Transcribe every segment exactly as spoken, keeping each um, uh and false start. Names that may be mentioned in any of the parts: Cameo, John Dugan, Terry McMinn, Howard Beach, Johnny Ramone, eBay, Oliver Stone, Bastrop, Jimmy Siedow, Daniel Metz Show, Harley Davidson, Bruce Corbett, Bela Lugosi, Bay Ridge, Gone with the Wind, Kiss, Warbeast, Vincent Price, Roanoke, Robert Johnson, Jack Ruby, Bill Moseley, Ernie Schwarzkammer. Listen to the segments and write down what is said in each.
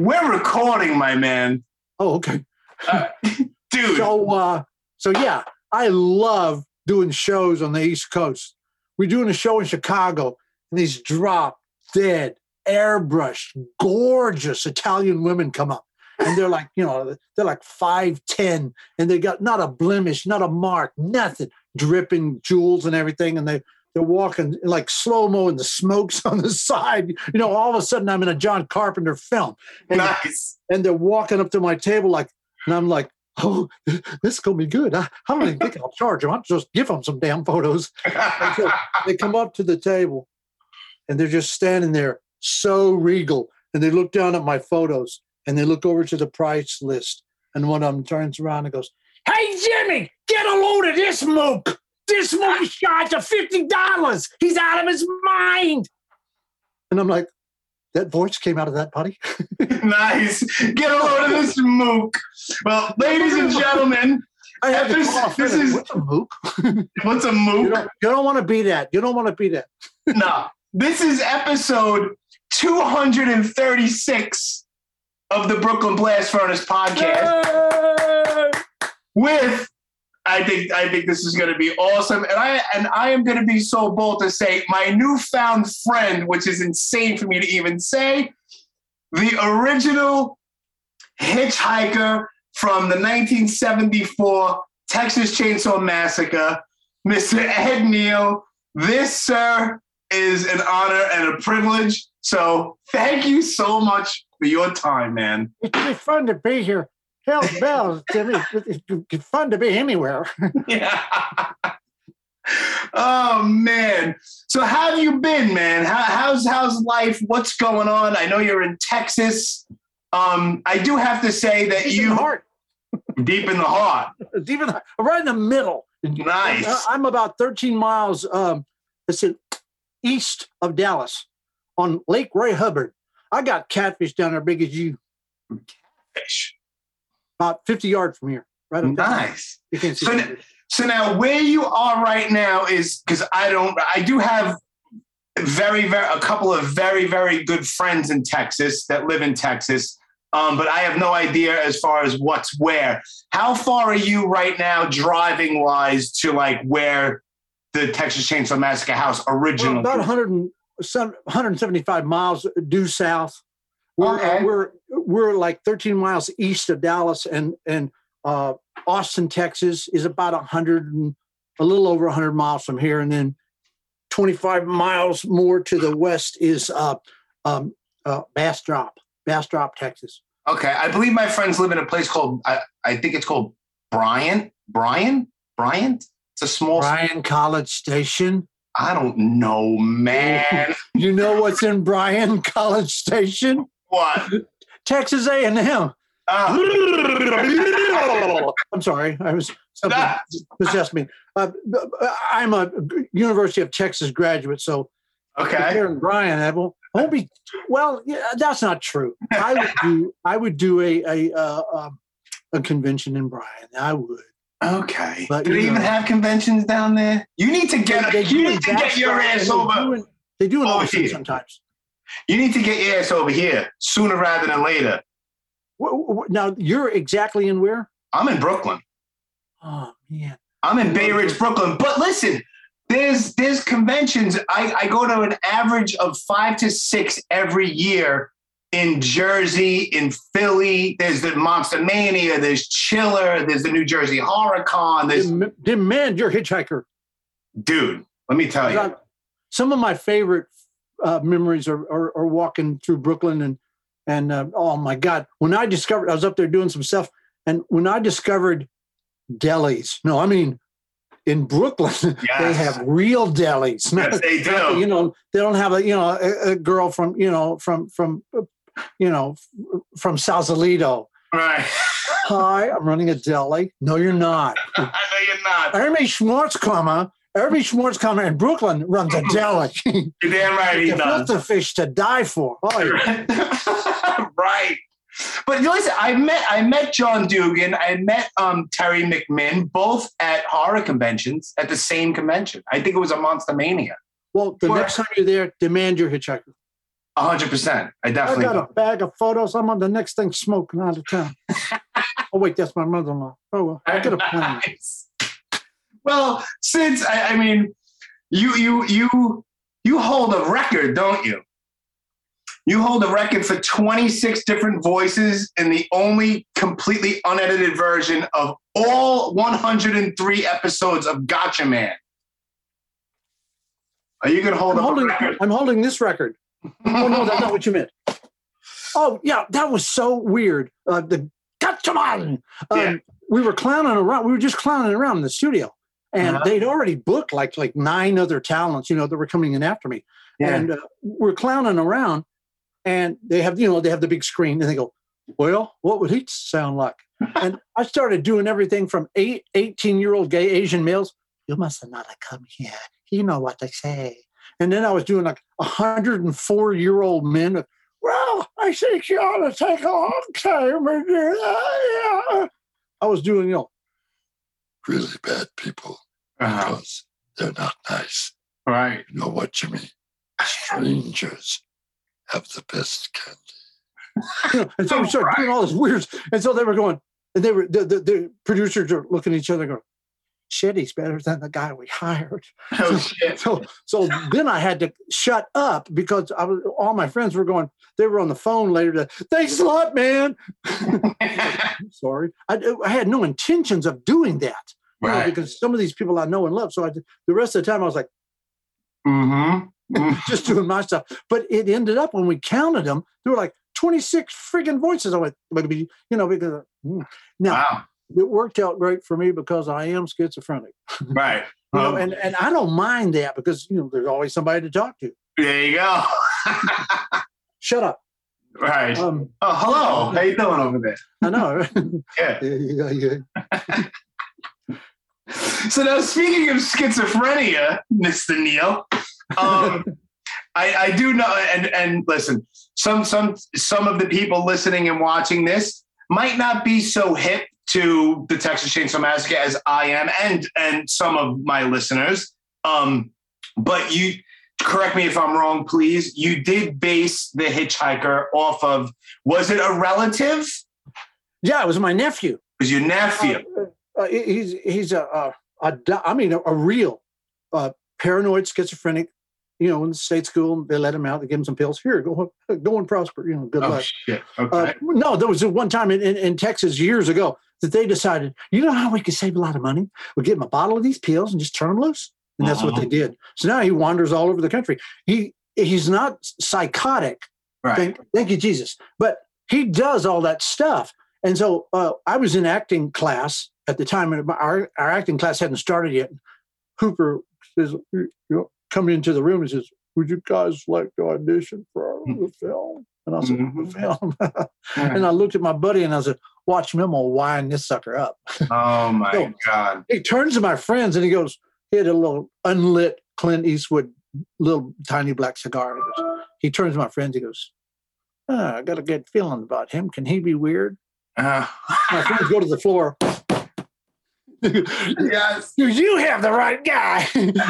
We're recording, my man. Oh, okay. Uh, dude. So, uh, so yeah, I love doing shows on the East Coast. We're doing a show in Chicago, and these drop dead, airbrushed, gorgeous Italian women come up. And they're like, you know, they're like five ten, and they got not a blemish, not a mark, nothing, dripping jewels and everything. And they, they're walking like slow-mo and the smoke's on the side. You know, all of a sudden I'm in a John Carpenter film. And, nice. And they're walking up to my table like, and I'm like, oh, this is going to be good. I, I don't even think I'll charge them. I'll just give them some damn photos. And so they come up to the table, and they're just standing there so regal. And they look down at my photos. And they look over to the price list, and one of them turns around and goes, "Hey, Jimmy, get a load of this mook. This mook is charged fifty dollars. He's out of his mind." And I'm like, that voice came out of that buddy. Nice. Get a load of this mook. Well, ladies and gentlemen, I have this, this is what's a mook. What's a mook? You don't, you don't want to be that. You don't want to be that. No. This is episode two hundred thirty-six. Of the Brooklyn Blast Furnace podcast. Yay! With, I think, I think this is going to be awesome, and I and I am going to be so bold to say my newfound friend, which is insane for me to even say, the original hitchhiker from the nineteen seventy-four Texas Chainsaw Massacre, Mister Ed Neal. This, sir, is an honor and a privilege. So thank you so much for your time, man. It's fun to be here. Hell, bells, Jimmy. It's fun to be anywhere. Yeah. Oh, man. So how have you been, man? How, how's how's life? What's going on? I know you're in Texas. Um, I do have to say that deep you... Deep in the heart. Deep in the heart. Deep in the heart. Right in the middle. Nice. I'm about thirteen miles um, east of Dallas on Lake Ray Hubbard. I got catfish down there big as you. Catfish? About fifty yards from here. Right up there. Nice. You can't see so, n- so now where you are right now is, because I don't, I do have very, very, a couple of very, very good friends in Texas that live in Texas, um, but I have no idea as far as what's where. How far are you right now driving wise to like where the Texas Chainsaw Massacre house originally? Well, about one hundred and one hundred seventy-five miles due south. We're, okay. we're we're like thirteen miles east of Dallas, and and uh, Austin, Texas, is about one hundred and a little over one hundred miles from here. And then twenty-five miles more to the west is uh, um, uh, Bastrop, Bastrop, Texas. Okay, I believe my friends live in a place called I, I think it's called Bryan, Bryan, Bryan. It's a small Bryan College Station. I don't know, man. You know what's in Bryan College Station? What? Texas A and M. Uh, I'm sorry. I was something possessed me. Uh, I'm a University of Texas graduate, so okay. Here in Bryan, I won't, I won't be. Well, yeah, that's not true. I would do. I would do a a uh, a convention in Bryan. I would. Okay. But, do they know, even have conventions down there? You need to get they, they you need to get your ass over. Doing, they do an overseas here. Sometimes. You need to get your ass over here sooner rather than later. Now, you're exactly in where? I'm in Brooklyn. Oh, man. I'm in Bay Ridge, Brooklyn. But listen, there's there's conventions. I, I go to an average of five to six every year. In Jersey, in Philly, there's the Monster Mania, there's Chiller, there's the New Jersey Horror Con. There's... Dem- demand your hitchhiker. Dude, let me tell you. I, some of my favorite uh, memories are, are, are walking through Brooklyn and, and uh, oh my God, when I discovered, I was up there doing some stuff, and when I discovered delis, no, I mean, in Brooklyn, yes. They have real delis. Yes, they do. You know, they don't have a, you know, a, a girl from, you know, from, from, you know, from Sausalito. Right. Hi, I'm running a deli. No, you're not. I know you're not. Ernie Schwarzkammer, Ernie Schwarzkammer in Brooklyn runs a deli. You're damn right he does. The fish to die for. Oh, yeah. Right. But listen, I met I met John Dugan. I met um, Terry McMinn, both at horror conventions, at the same convention. I think it was a Monster Mania. Well, the or, next time you're there, demand your hitchhiker. A hundred percent. I definitely. I got a bag of photos. I'm on the next thing smoking out of town. Oh, wait, that's my mother-in-law. Oh, well, I could have planned it. Well, since, I, I mean, you, you, you, you hold a record, don't you? You hold a record for twenty-six different voices in the only completely unedited version of all one hundred three episodes of Gotcha Man. Are you going to hold I'm a holding, record? I'm holding this record. Oh, no, that's not what you meant. Oh, yeah, that was so weird. Uh, the Gotcha Man. Um, yeah. We were clowning around. We were just clowning around in the studio. And uh-huh. they'd already booked like like nine other talents, you know, that were coming in after me. Yeah. And uh, we're clowning around. And they have, you know, they have the big screen. And they go, well, what would he sound like? And I started doing everything from eight eighteen-year-old gay Asian males. You must have not come here. You know what they say. And then I was doing like one hundred four-year-old men. Well, I think you ought to take a long time and do that. Yeah. I was doing, you know, really bad people uh-huh. because they're not nice. Right. You know what, Jimmy? Strangers have the best candy. You know, and so oh, we started right. doing all this weird. And so they were going, and they were, the, the, the producers are looking at each other going, shit, he's better than the guy we hired. Oh, so, shit. So, so then I had to shut up because I was, all my friends were going, they were on the phone later to, thanks a lot, man. I'm sorry. I, I had no intentions of doing that right. you know, because some of these people I know and love. So I, the rest of the time I was like, mm-hmm. Mm-hmm. just doing my stuff. But it ended up when we counted them, there were like twenty-six friggin' voices. I went, you know, because mm. now. Wow. It worked out great for me because I am schizophrenic. Right. You know, um, and, and I don't mind that because, you know, there's always somebody to talk to. There you go. Shut up. Right. Um, oh, hello. How you doing over there? I know. Yeah. yeah, yeah, yeah. So now speaking of schizophrenia, Mister Neal, um, I, I do know, and, and listen, some, some, some of the people listening and watching this might not be so hip to the Texas Chainsaw Massacre as I am, and and some of my listeners. Um, but you, correct me if I'm wrong, please. You did base the Hitchhiker off of, was it a relative? Yeah, it was my nephew. It was your nephew. Uh, uh, he's he's a, a, a I mean, a, a real uh, paranoid schizophrenic. You know, in the state school, they let him out. They give him some pills. Here, go, go and prosper. You know, good oh, luck. Shit. Okay. Uh, no, there was one time in, in, in Texas years ago that they decided, you know how we could save a lot of money? We'll get him a bottle of these pills and just turn him loose. And that's uh-huh. what they did. So now he wanders all over the country. He He's not psychotic. Right. Thank, thank you, Jesus. But he does all that stuff. And so uh, I was in acting class at the time, and our, our acting class hadn't started yet. Hooper says, you know, come into the room and says, would you guys like to audition for our mm-hmm. film? And I said, mm-hmm. the film? mm-hmm. And I looked at my buddy and I said, watch me, I'm going to wind this sucker up. Oh, my so God. He turns to my friends and he goes, he had a little unlit Clint Eastwood, little tiny black cigar. He, goes, he turns to my friends, he goes, oh, I got a good feeling about him. Can he be weird? Uh. My friends go to the floor. Yes. You have the right guy.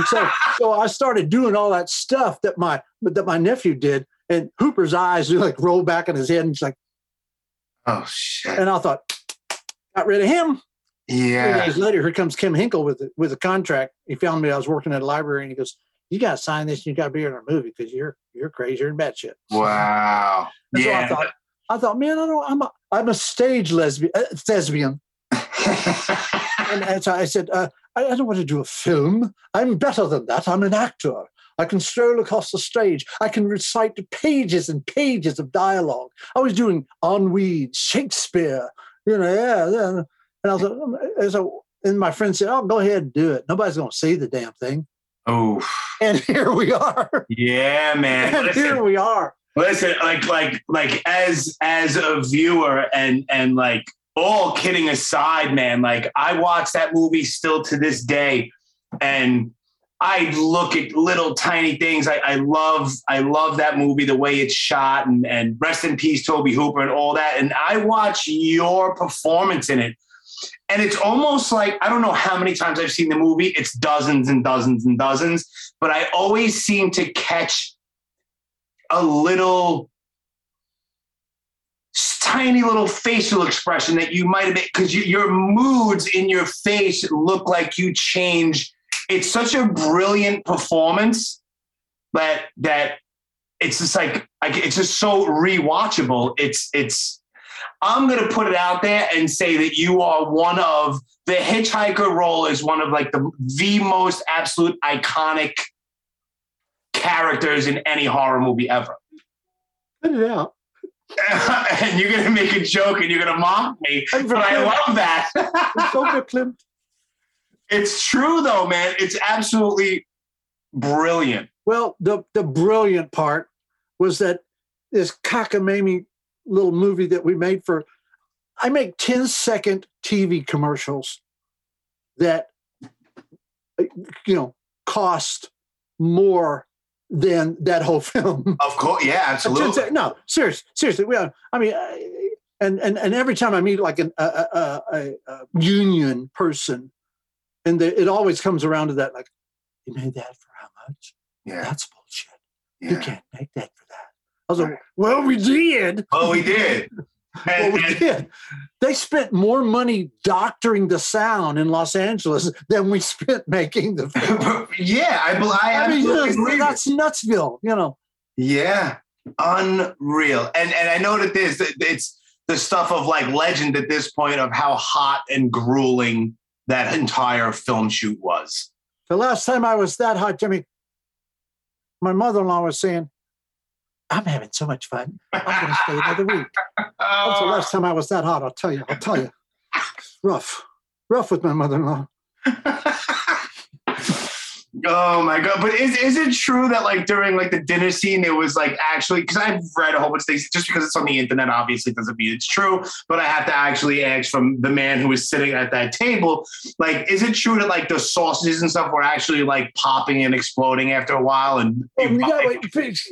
so, so I started doing all that stuff that my that my nephew did, and Hooper's eyes like roll back in his head, and he's like, "Oh shit!" And I thought, got rid of him. Yeah. Three days later, here comes Kim Hinkle with a, with a contract. He found me. I was working at a library, and he goes, "You got to sign this, and you got to be in our movie because you're you're crazy and batshit." Wow. And yeah. So I thought, I thought, man, I don't. I'm a I'm a stage lesbian. Uh, thespian. And, and so I said, uh, I, I don't want to do a film. I'm better than that. I'm an actor. I can stroll across the stage. I can recite pages and pages of dialogue. I was doing Ennui, Shakespeare, you know, yeah. yeah. And I was like, and so, and my friend said, oh, go ahead and do it. Nobody's going to see the damn thing. Oh. And here we are. Yeah, man. And listen, here we are. Listen, like, like, like, as as a viewer and and like. All kidding aside, man, like I watch that movie still to this day, and I look at little tiny things. I, I love, I love that movie, the way it's shot, and, and rest in peace, Tobe Hooper, and all that. And I watch your performance in it, and it's almost like I don't know how many times I've seen the movie. It's dozens and dozens and dozens, but I always seem to catch a little tiny little facial expression that you might have made, because you, your moods in your face look like you change. It's such a brilliant performance that that it's just like, like it's just so rewatchable. It's it's I'm gonna put it out there and say that you are one of the Hitchhiker role is one of like the the most absolute iconic characters in any horror movie ever. Put it out. And you're gonna make a joke and you're gonna mock me, but I love that. It's so verklempt. It's true though, man. It's absolutely brilliant. Well, the the brilliant part was that this cockamamie little movie that we made for, I make ten second T V commercials that, you know, cost more than that whole film. Of course, yeah, absolutely. No, seriously, seriously. We are, I mean, I, and and and every time I meet like an, a, a, a, a union person, and the, it always comes around to that, like, you made that for how much? Yeah, that's bullshit. Yeah. You can't make that for that. I was like, well, we did. Oh, we did. Well, we did. They spent more money doctoring the sound in Los Angeles than we spent making the film. Yeah, I, I, I mean, you know, that's Nutsville, you know. Yeah, unreal. And and I know that there's it's the stuff of like legend at this point of how hot and grueling that entire film shoot was. The last time I was that hot, Jimmy, my mother-in-law was saying, I'm having so much fun. I'm going to stay another week. That was the last time I was that hot, I'll tell you. I'll tell you. Rough. Rough with my mother-in-law. Oh, my God. But is is it true that, like, during, like, the dinner scene, it was, like, actually, because I've read a whole bunch of things. Just because it's on the internet obviously doesn't mean it's true. But I have to actually ask from the man who was sitting at that table, like, is it true that, like, the sausages and stuff were actually, like, popping and exploding after a while? And well, yeah,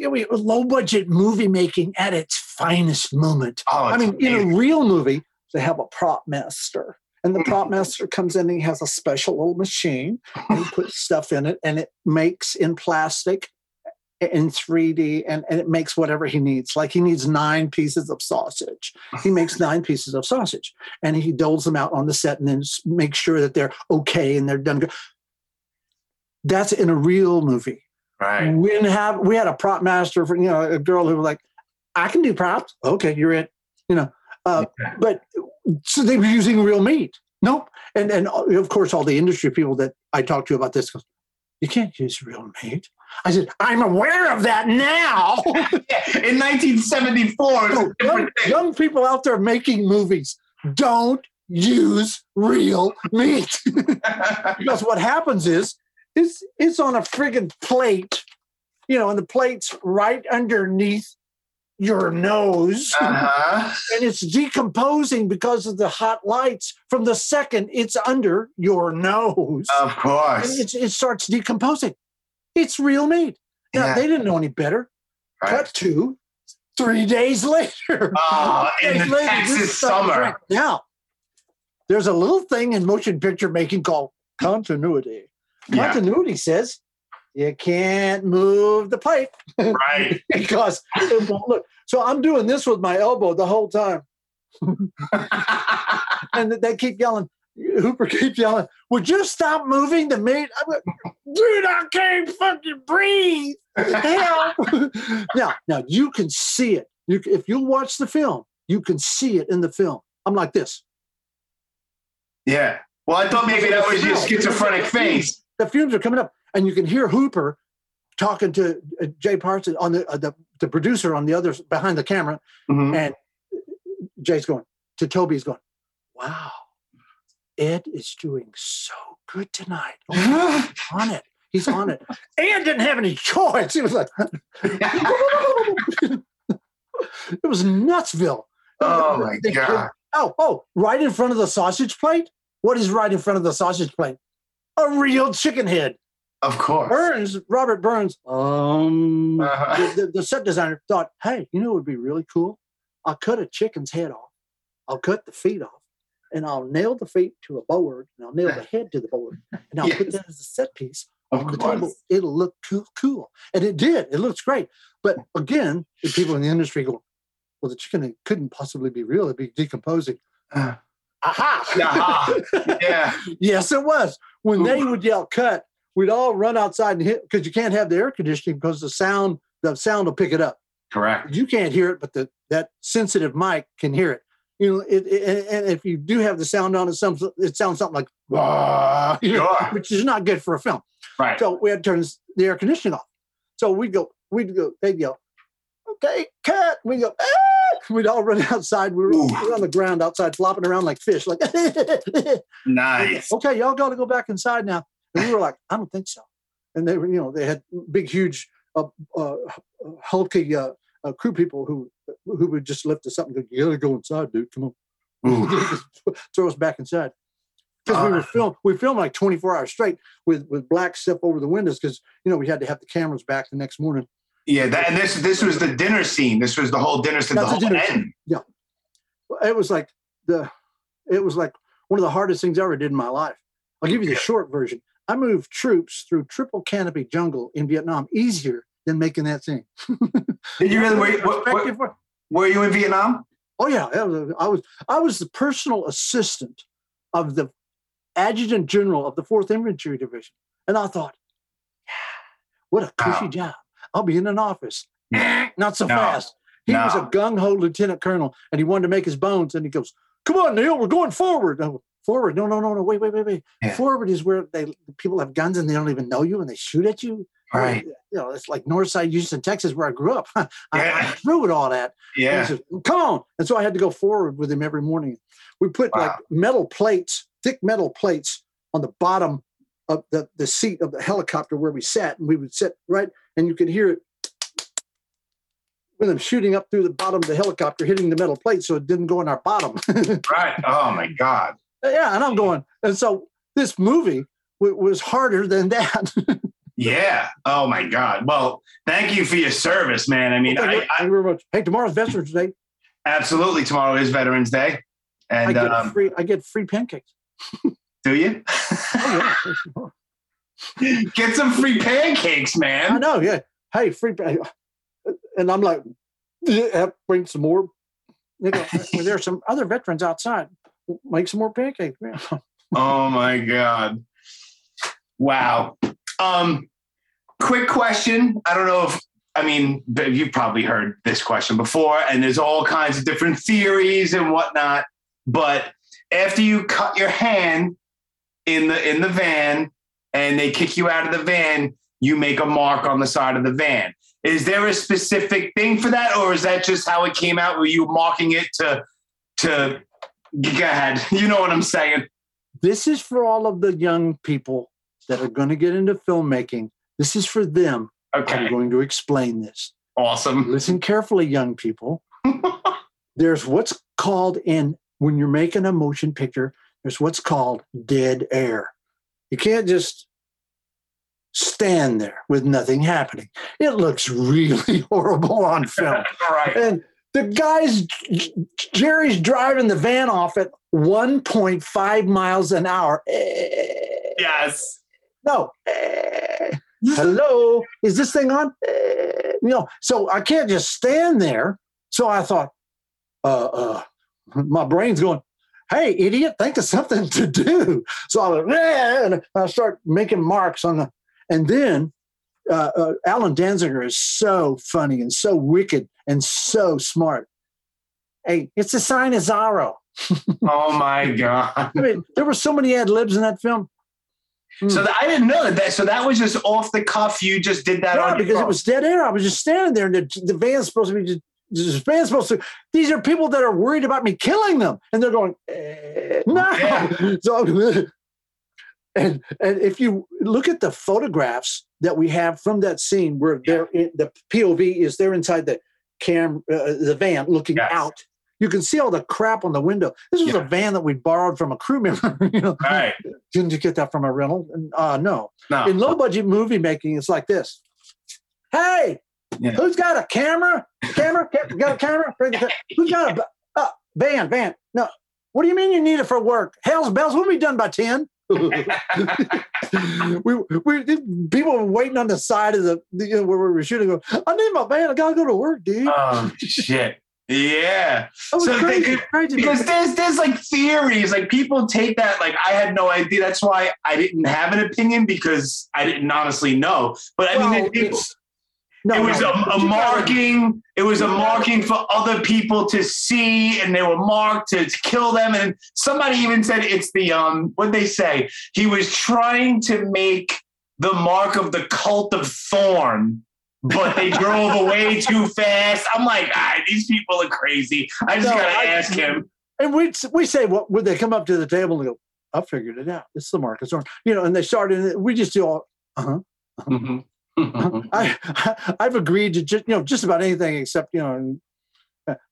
like, low-budget movie making at its finest moment. Oh, I mean, amazing. In a real movie, they have a prop master. And the prop master comes in and he has a special little machine and he puts stuff in it and it makes in plastic in three D and, and it makes whatever he needs. Like he needs nine pieces of sausage. He makes nine pieces of sausage and he doles them out on the set and then makes sure that they're okay and they're done. That's in a real movie. Right. We didn't have, we had a prop master for, you know, a girl who was like, I can do props. Okay, you're it. You know, uh, okay. But so they were using real meat. Nope. And and of course, all the industry people that I talked to about this goes, you can't use real meat. I said, I'm aware of that now. In nineteen seventy-four. So young, young people out there making movies, don't use real meat. Because what happens is, it's, it's on a friggin' plate, you know, and the plate's right underneath your nose, uh-huh. And it's decomposing because of the hot lights from the second it's under your nose. Of course. And it starts decomposing. It's real meat. Now, yeah. They didn't know any better. Right. Cut to three days later. Oh, days in the later, Texas summer. Right. Now, there's a little thing in motion picture making called continuity. Yeah. Continuity says, you can't move the plate. Right. Because it won't look. So I'm doing this with my elbow the whole time. And they keep yelling. Hooper keeps yelling, would you stop moving the meat? I'm like, dude, I can't fucking breathe. Help. now, now, you can see it. You, if you watch the film, you can see it in the film. I'm like this. Yeah. Well, I thought maybe that was your schizophrenic face. The fumes are coming up. And you can hear Hooper talking to Jay Parsons on the, uh, the the producer on the other behind the camera, mm-hmm. And Jay's going to Toby's going, "Wow, Ed is doing so good tonight. Oh, he's on it, he's on it." Ed didn't have any choice. He was like, "It was Nutsville." Oh my they, God! Oh, oh, right in front of the sausage plate. What is right in front of the sausage plate? A real chicken head. Of course. Burns, Robert Burns, um, uh-huh. the, the, the set designer thought, hey, you know what would be really cool? I'll cut a chicken's head off. I'll cut the feet off. And I'll nail the feet to a board. And I'll nail the head to the board. And I'll yes. put that as a set piece off of the table, it looked too cool. And it did. It looks great. But again, the people in the industry go, well, the chicken couldn't possibly be real. It'd be decomposing. Uh, Aha! Aha. Yeah. Yes, it was. When Ooh. They would yell cut, we'd all run outside and hit, because you can't have the air conditioning because the sound, the sound will pick it up. Correct. You can't hear it, but the, that sensitive mic can hear it. You know, it, it, and if you do have the sound on, it sounds, it sounds something like, ah, you know, which is not good for a film. Right. So we had to turn the air conditioning off. So we'd go, we'd go, they'd yell, okay, cut. We'd go, ah! We'd all run outside. We were, we were on the ground outside, flopping around like fish. Like, nice. Okay, y'all got to go back inside now. And we were like, I don't think so. And they were, you know, they had big, huge, uh, uh, hulky uh, uh, crew people who who would just lift us up and go, you got to go inside, dude. Come on. Throw us back inside. Because uh, we were film, we filmed like twenty-four hours straight with, with black stuff over the windows because, you know, we had to have the cameras back the next morning. Yeah, that, and this this was the dinner scene. This was the whole dinner scene. That's the whole end. Scene. Yeah, it was like the, it was like one of the hardest things I ever did in my life. I'll give you the short version. I moved troops through triple canopy jungle in Vietnam easier than making that scene. Did you really? Were you, what, what, were you in Vietnam? Oh yeah, I was. I was, I was the personal assistant of the adjutant general of the Fourth Infantry Division, and I thought, yeah, what a cushy wow. job. I'll be in an office. Not so no, fast. He no. was a gung-ho lieutenant colonel, and he wanted to make his bones, and he goes, come on, Neil, we're going forward. Go, forward? No, no, no, no, wait, wait, wait, wait. Yeah. Forward is where they people have guns, and they don't even know you, and they shoot at you. Right. You know, it's like Northside, Houston, Texas, where I grew up. I, yeah. I grew with all that. Yeah. Says, come on. And so I had to go forward with him every morning. We put wow. like metal plates, thick metal plates on the bottom of the, the seat of the helicopter where we sat, and we would sit right, and you could hear it with them shooting up through the bottom of the helicopter, hitting the metal plate so it didn't go in our bottom. Right. Oh, my God. Yeah, and I'm going, and so this movie w- was harder than that. Yeah. Oh, my God. Well, thank you for your service, man. I mean, oh, I, I, thank you very much. Hey, tomorrow's Veterans Day. Absolutely. Tomorrow is Veterans Day. And I get, um, free, I get free pancakes. Do you? Oh, yeah. Get some free pancakes, man. I know, yeah. Hey, free pancakes. And I'm like, bring some more. There are some other veterans outside. Make some more pancakes, man. Oh, my God. Wow. Um, quick question. I don't know if, I mean, you've probably heard this question before, and there's all kinds of different theories and whatnot. But after you cut your hand in the in the van, and they kick you out of the van, you make a mark on the side of the van. Is there a specific thing for that, or is that just how it came out? Were you marking it to, to, go ahead. You know what I'm saying? This is for all of the young people that are going to get into filmmaking. This is for them. Okay. I'm going to explain this. Awesome. Listen carefully, young people. There's what's called in, when you're making a motion picture, there's what's called dead air. You can't just stand there with nothing happening. It looks really horrible on film. Right. And the guy's, Jerry's driving the van off at one point five miles an hour. Yes. No. Hello? Is this thing on? You know, so I can't just stand there. So I thought, uh, uh, my brain's going, hey, idiot, think of something to do. So I went, and I start making marks on the, and then uh, uh, Alan Danziger is so funny and so wicked and so smart. Hey, it's a sign of Zorro. Oh, my God. I mean, there were so many ad libs in that film. Mm. So the, I didn't know that. So that was just off the cuff. You just did that yeah, on your because phone. It was dead air. I was just standing there, and the, the van's supposed to be just, supposed to, these are people that are worried about me killing them, and they're going, eh, no. Yeah. So, and and if you look at the photographs that we have from that scene, where yeah. they're in, the P O V is they're inside the cam, uh, the van looking yes. out. You can see all the crap on the window. This was yeah. a van that we borrowed from a crew member. You know? Right? Didn't you get that from a rental? Uh, no. no. In low budget movie making, it's like this. Hey. Yeah. Who's got a camera? Camera? Got a camera? Who's got a uh, van? Van? No. What do you mean you need it for work? Hell's bells. We'll be done by ten. we we people were waiting on the side of the, you know, where we were shooting. Go, I need my van. I gotta go to work, dude. Oh shit! Yeah. That was so crazy, they could, crazy. Because there's there's like theories, like people take that like I had no idea. That's why I didn't have an opinion because I didn't honestly know. But I well, mean, people. No, it was no, a, a marking. It was a marking for other people to see, and they were marked to, to kill them. And somebody even said it's the um. What they say? He was trying to make the mark of the cult of Thorn, but they drove away too fast. I'm like, ah, these people are crazy. I just no, gotta I, ask him. And we we say, what would they come up to the table and go? I figured it out. It's the mark of Thorn, you know. And they started. We just do all. Uh huh. Uh-huh. Mm-hmm. I, I've agreed to just, you know, just about anything except, you know,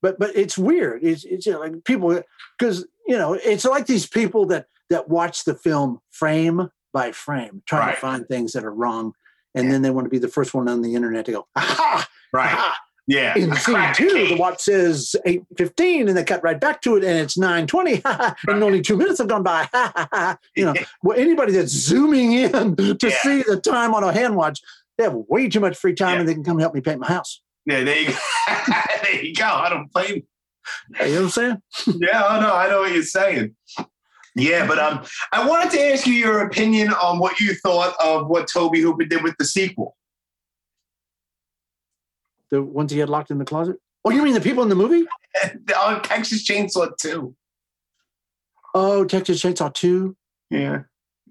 but but it's weird. It's, it's you know, like people, because, you know, it's like these people that that watch the film frame by frame, trying right. to find things that are wrong. And yeah. then they want to be the first one on the internet to go, aha, right. Aha. Yeah. In scene two, the watch says eight fifteen and they cut right back to it and it's nine twenty right. and only two minutes have gone by. You know, well, anybody that's zooming in to yeah. see the time on a hand watch, they have way too much free time yeah. and they can come help me paint my house. Yeah, there you go. There you go. I don't blame you. You know what I'm saying? Yeah, oh no, I know what you're saying. Yeah, but um, I wanted to ask you your opinion on what you thought of what Tobe Hooper did with the sequel. The ones he had locked in the closet? Oh, you mean the people in the movie? Oh, Texas Chainsaw two. Oh, Texas Chainsaw two? Yeah.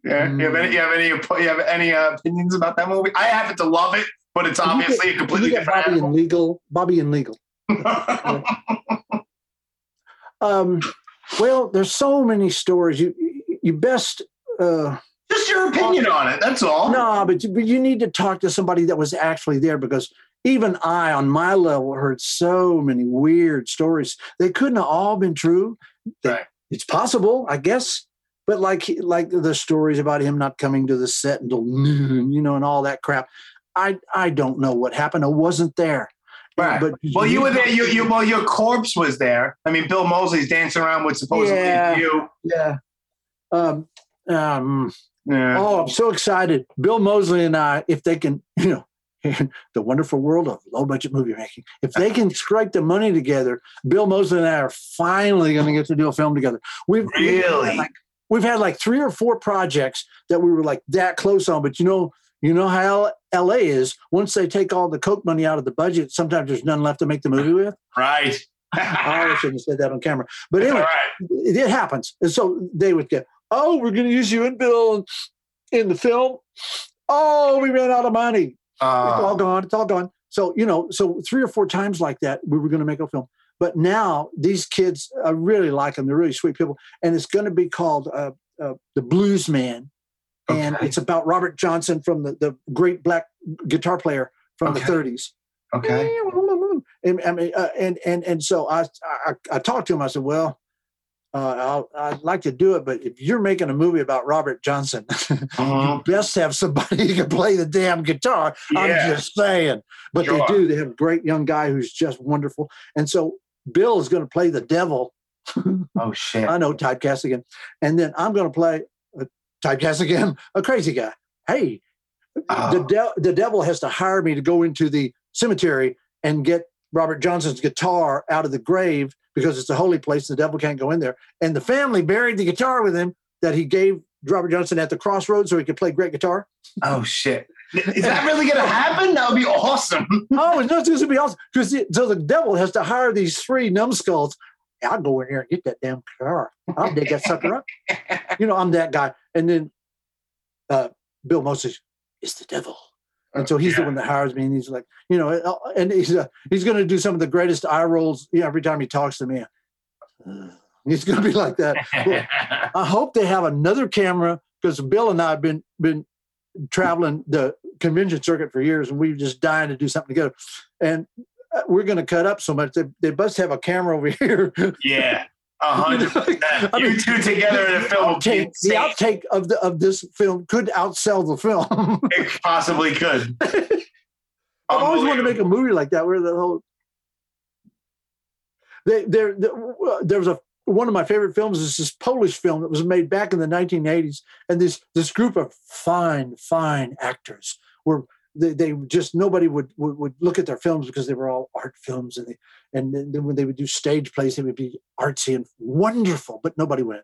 Yeah. Mm. You have any? You have any? You have any uh, opinions about that movie? I happen to love it, but it's obviously get, a completely different Bobby animal. And legal, Bobby and legal. uh, um. Well, there's so many stories. You you best uh, just your opinion on it. That's all. No, but but you need to talk to somebody that was actually there because even I, on my level, heard so many weird stories. They couldn't have all been true. They, right. It's possible, I guess. But like like the stories about him not coming to the set until noon, you know, and all that crap. I I don't know what happened. I wasn't there. Right. But well, you were there. You you well, your corpse was there. I mean, Bill Moseley's dancing around with supposedly yeah, you. Yeah. Um. Um. Yeah. Oh, I'm so excited. Bill Moseley and I, if they can, you know. The wonderful world of low-budget movie making. If they can strike the money together, Bill Moseley and I are finally going to get to do a film together. We've really we've had, like, we've had like three or four projects that we were like that close on, but you know, you know how L A is. Once they take all the coke money out of the budget, sometimes there's none left to make the movie with. Right. I shouldn't have said that on camera, but anyway, right. it, it happens. And so they would go, "Oh, we're going to use you and Bill in the film." Oh, we ran out of money. Uh, it's all gone. It's all gone. So, you know, so three or four times like that, we were going to make a film. But now these kids, I really like them. They're really sweet people. And it's going to be called uh, uh, The Blues Man. Okay. And it's about Robert Johnson from the, the great black guitar player from okay. the thirties. Okay. And, I mean, uh, and, and, and so I, I, I talked to him. I said, well, Uh, I'll, I'd like to do it, but if you're making a movie about Robert Johnson, uh-huh. you best have somebody who can play the damn guitar. Yeah. I'm just saying. But sure. they do. They have a great young guy who's just wonderful. And so Bill is going to play the devil. Oh, shit. I know, typecast again. And then I'm going to play, uh, typecast again, a crazy guy. Hey, oh. the, de- the devil has to hire me to go into the cemetery and get Robert Johnson's guitar out of the grave because it's a holy place. The devil can't go in there. And the family buried the guitar with him that he gave Robert Johnson at the crossroads so he could play great guitar. Oh, shit. Is that really going to happen? That would be awesome. Oh, it's not going to be awesome. Because so the devil has to hire these three numbskulls. I'll go in there and get that damn guitar. I'll dig that sucker up. You know, I'm that guy. And then uh, Bill Moseley is the devil. And so he's yeah. the one that hires me, and he's like, you know, and he's uh, he's going to do some of the greatest eye rolls you know, every time he talks to me. Uh, he's going to be like that. Well, I hope they have another camera because Bill and I have been been traveling the convention circuit for years, and we were just dying to do something together. And we're going to cut up so much. They, they must have a camera over here. Yeah. A hundred percent. You two together in a film. Outtake, the outtake of the of this film could outsell the film. It possibly could. I've always wanted to make a movie like that where the whole. They, there, there was a one of my favorite films is this Polish film that was made back in the nineteen eighties. And this this group of fine, fine actors were, they, they just, nobody would, would would look at their films because they were all art films. And, they, and then when they would do stage plays, they would be artsy and wonderful, but nobody went.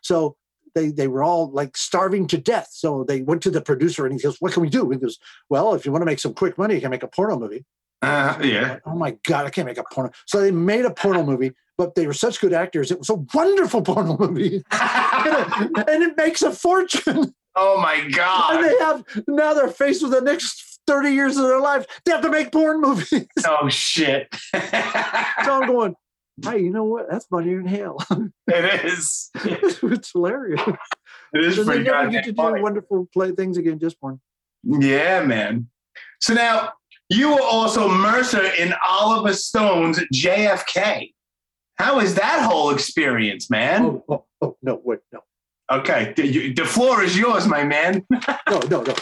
So they they were all like starving to death. So they went to the producer and he goes, what can we do? And he goes, well, if you want to make some quick money, you can make a porno movie. Uh, yeah. Like, oh my God, I can't make a porno. So they made a porno movie, but they were such good actors. It was a wonderful porno movie. and, it, and it makes a fortune. Oh my God. And they have, now they're faced with the next thirty years of their life. They have to make porn movies. Oh shit. So I'm going, hey, you know what? That's money in hell. It is. It's hilarious. It is so pretty good. They get to do wonderful play things again, just porn. Yeah, man. So now, you were also Mercer in Oliver Stone's J F K. How is that whole experience, man? Oh, oh, oh no, wait, no. Okay, the, you, the floor is yours, my man. no, no, no.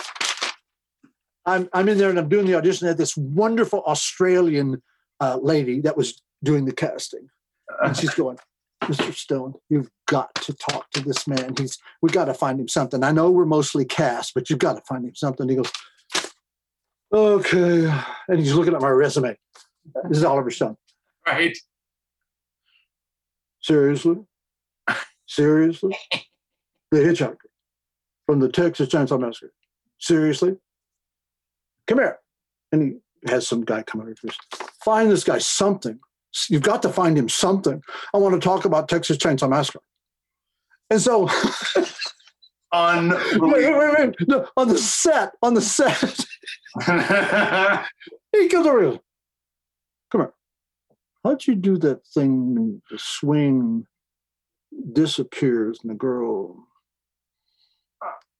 I'm I'm in there and I'm doing the audition. I had this wonderful Australian uh, lady that was doing the casting, and she's going, Mister Stone, you've got to talk to this man. He's we got to find him something. I know we're mostly cast, but you've got to find him something. He goes, okay. And he's looking at my resume. This is Oliver Stone. Right. Seriously? Seriously? The Hitchhiker from the Texas Chainsaw Massacre. Seriously? Come here. And he has some guy come over to us. Find this guy something. You've got to find him something. I want to talk about Texas Chainsaw Massacre. And so... On wait, wait, wait. No, on the set, on the set. He comes over and goes, come here. How'd you do that thing, the swing disappears and the girl...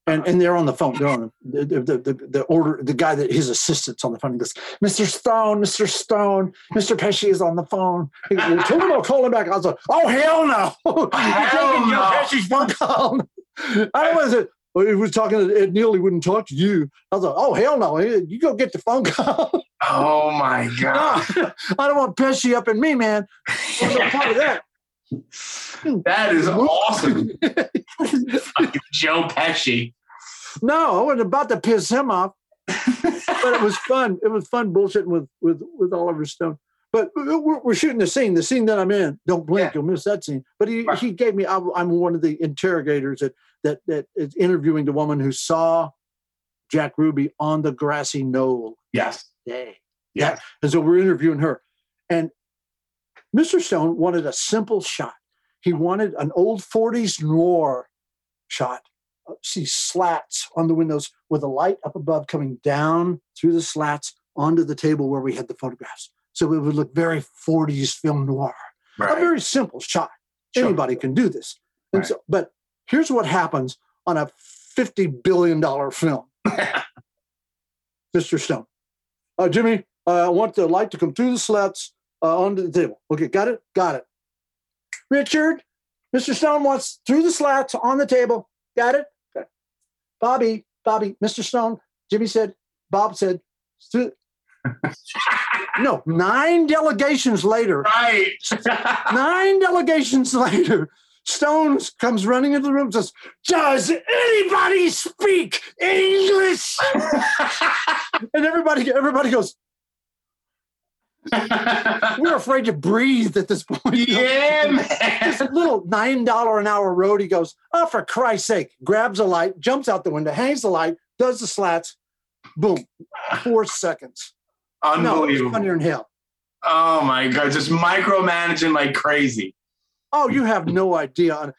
And and they're on the phone. They're on the, the, the, the order, the guy that his assistant's on the phone. He goes, Mister Stone, Mister Stone, Mister Pesci is on the phone. He goes, well, tell him I'll call him back. I was like, oh, hell no. Hell no. Pesci's phone call. I was it. Well, he was talking to Ed Neal. He wouldn't talk to you. I was like, oh, hell no. You go get the phone call. Oh, my God. No, I don't want Pesci up in me, man. I'm not part of that. That is awesome. Fucking Joe Pesci. No, I wasn't about to piss him off. But it was fun. It was fun bullshitting with, with, with Oliver Stone. But we're, we're shooting the scene, the scene that I'm in. Don't blink, yeah. You'll miss that scene. But he, right. he gave me, I, I'm one of the interrogators that, that that is interviewing the woman who saw Jack Ruby on the grassy knoll. Yes. Day. Yeah. That, and so we're interviewing her. And Mister Stone wanted a simple shot. He wanted an old forties noir shot. See slats on the windows with a light up above coming down through the slats onto the table where we had the photographs. So it would look very forties film noir. Right. A very simple shot. Sure. Anybody can do this. And right. so, but here's what happens on a fifty billion dollars film. Mister Stone. Uh, Jimmy, uh, I want the light to come through the slats Uh, onto the table. Okay, got it? Got it. Richard, Mister Stone wants through the slats on the table. Got it? Got it. Bobby, Bobby, Mister Stone, Jimmy said, Bob said, through. No, nine delegations later. Right. nine delegations later, Stone comes running into the room and says, does anybody speak English? And everybody, everybody goes, we're afraid to breathe at this point. Yeah, man. This little nine dollars an hour roadie goes, oh, for Christ's sake, grabs a light, jumps out the window, hangs the light, does the slats, boom, four seconds. Unbelievable. No, under in hell. Oh, my God. Just micromanaging like crazy. Oh, you have no idea.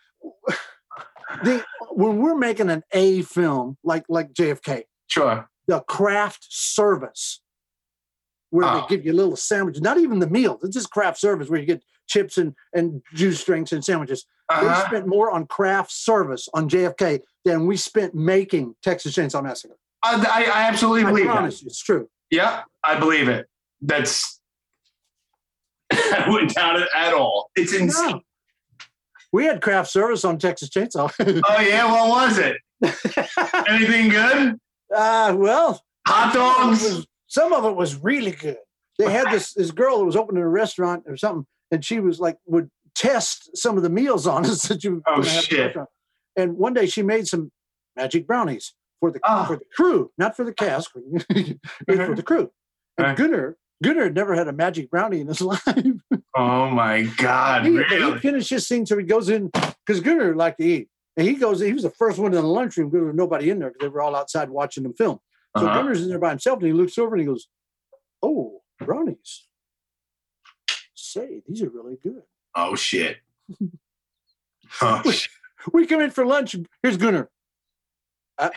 The, when we're making an A film like, like J F K, sure, the craft service where oh. they give you a little sandwich, not even the meal. It's just craft service where you get chips and, and juice drinks and sandwiches. Uh-huh. We spent more on craft service on J F K than we spent making Texas Chainsaw Massacre. I, I, I absolutely I believe promise it. You, it's true. Yeah, I believe it. That's, I wouldn't doubt it at all. It's insane. No. We had craft service on Texas Chainsaw. Oh yeah, what was it? Anything good? Uh, well. Hot dogs? Some of it was really good. They had this, this girl who was opening a restaurant or something, and she was like, would test some of the meals on us that you. Oh shit! And one day she made some magic brownies for the ah. for the crew, not for the cast, mm-hmm. for the crew. And right. Gunnar Gunnar had never had a magic brownie in his life. Oh my God! He, really? He finished his thing, so he goes in because Gunnar liked to eat, and he goes. He was the first one in the lunchroom. There was nobody in there because they were all outside watching them film. So uh-huh. Gunnar's in there by himself, and he looks over and he goes, "Oh, brownies! Say, these are really good." Oh shit! Oh, we, shit. we come in for lunch. Here's Gunnar. I,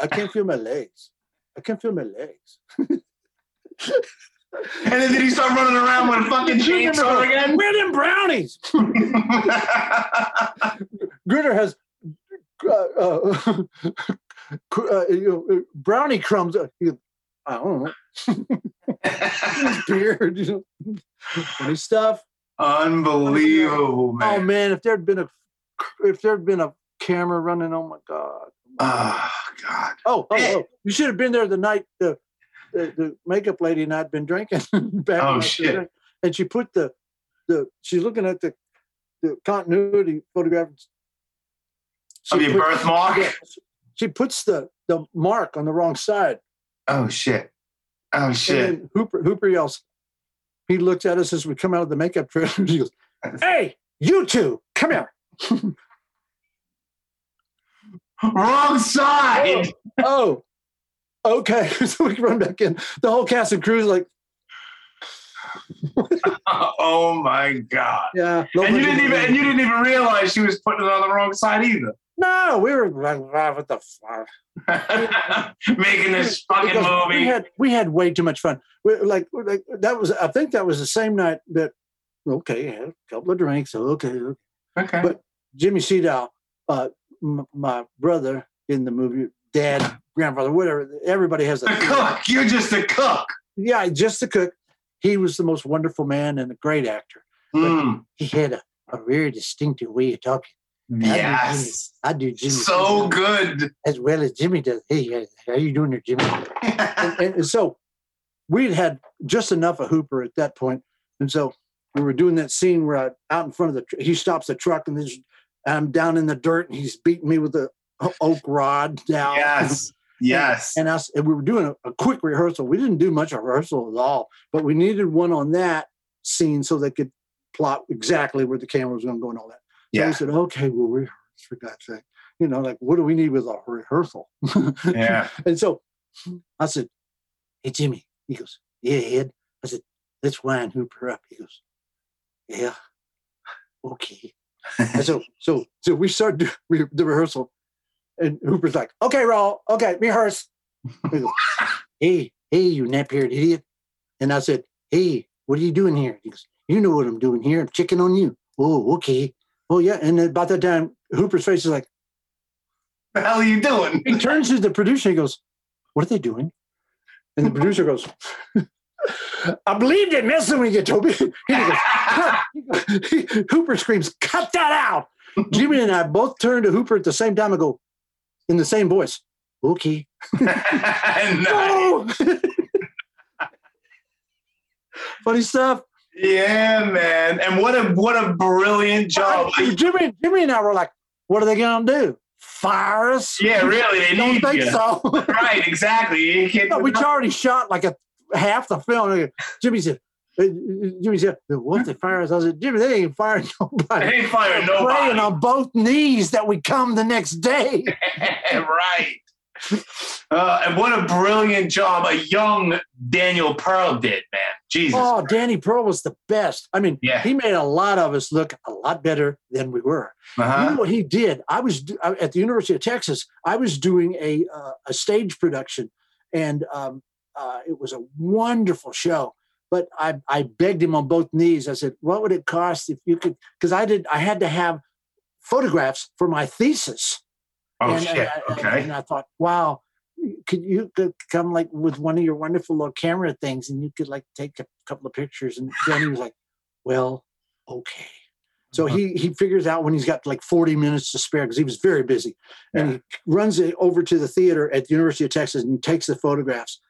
I can't feel my legs. I can't feel my legs. And then did he start running around with a fucking chainsaw again? We're them brownies. Gunnar has uh, uh, uh, you know, brownie crumbs. Uh, I don't know. His beard, you know, funny stuff. Unbelievable, man! Oh man, if there'd been a, if there'd been a camera running, oh my God! Oh God! Oh, oh, oh. You should have been there the night the the, the makeup lady and I'd been drinking. Back oh shit! Day. And she put the the she's looking at the the continuity photograph. Of your birthmark. She, she puts the the mark on the wrong side. Oh shit! Oh shit! And then Hooper Hooper yells. He looked at us as we come out of the makeup trailer and he goes, "Hey, you two, come here." Wrong side. Oh, oh. Okay. So we run back in. The whole cast and crew is like, "Oh my God!" Yeah. And you didn't even and you didn't even realize she was putting it on the wrong side either. No, we were like, "What the fuck?" Making this fucking because movie. We had we had way too much fun. We, like, like that was. I think that was the same night that. Okay, had a couple of drinks. Okay, okay. But Jimmy Siedow, uh, m- my brother in the movie, dad, grandfather, whatever. Everybody has a the cook. You're just a cook. Yeah, just a cook. He was the most wonderful man and a great actor. Mm. But he had a, a very distinctive way of talking. Yes, I do, Jimmy. I do Jimmy so good as well as Jimmy does. Hey, how are you doing there, Jimmy? and, and, and so we had just enough of Hooper at that point, and so we were doing that scene where I out in front of the he stops the truck and I'm down in the dirt and he's beating me with a oak rod down. Yes, yes. And, and I and we were doing a, a quick rehearsal. We didn't do much of rehearsal at all, but we needed one on that scene so they could plot exactly where the camera was going to go and all that. Yeah. So we said, okay, well, we rehearsed for God's sake. You know, like, what do we need with a rehearsal? Yeah. And so I said, "Hey, Jimmy." He goes, "Yeah, Ed." I said, "Let's wind Hooper up." He goes, "Yeah, okay." And so so, so we started re- the rehearsal, and Hooper's like, "Okay, roll. Okay, rehearse." He goes, hey, hey, you nap-eared idiot. And I said, "Hey, what are you doing here?" He goes, "You know what I'm doing here. I'm checking on you." "Oh, okay. Oh, yeah." And about that time, Hooper's face is like, "The hell are you doing?" He turns to the producer and he goes, "What are they doing?" And the producer goes, "I believe they're messing with you, Toby." He goes, Hooper screams, "Cut that out." Jimmy and I both turned to Hooper at the same time and go, in the same voice, "Okay." No! Funny stuff. Yeah, man, and what a what a brilliant job! Jimmy, Jimmy, and I were like, "What are they gonna do? Fire us?" Yeah, really, they don't need think you. So. Right, exactly. No, we already shot like a half the film. Jimmy said, "Jimmy said, what they fire us?" I said, "Jimmy, they ain't firing nobody. They ain't firing They're nobody." Praying on both knees that we come the next day. Right. Uh, and what a brilliant job a young Daniel Pearl did, man. Jesus. Oh, Christ. Danny Pearl was the best. I mean, yeah. He made a lot of us look a lot better than we were. Uh-huh. You know what he did? I was at the University of Texas. I was doing a uh, a stage production, and um, uh, it was a wonderful show. But I I begged him on both knees. I said, "What would it cost if you could?" Because I did. I had to have photographs for my thesis. Oh, and, shit. I, okay. I, and I thought, wow, could you could come like with one of your wonderful little camera things and you could like take a couple of pictures? And then he was like, well, okay. So uh-huh. he he figures out when he's got like forty minutes to spare because he was very busy. Yeah. And he runs it over to the theater at the University of Texas and takes the photographs.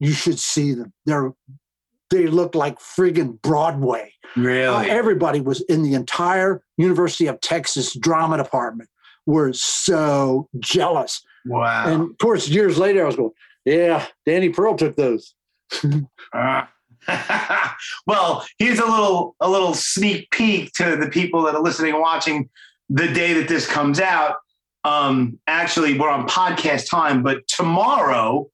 You should see them. They're They looked like friggin' Broadway. Really? Uh, everybody was in the entire University of Texas drama department were so jealous. Wow. And of course, years later, I was going, yeah, Danny Pearl took those. uh. Well, here's a little a little sneak peek to the people that are listening and watching the day that this comes out. Um, actually, we're on podcast time, but tomorrow,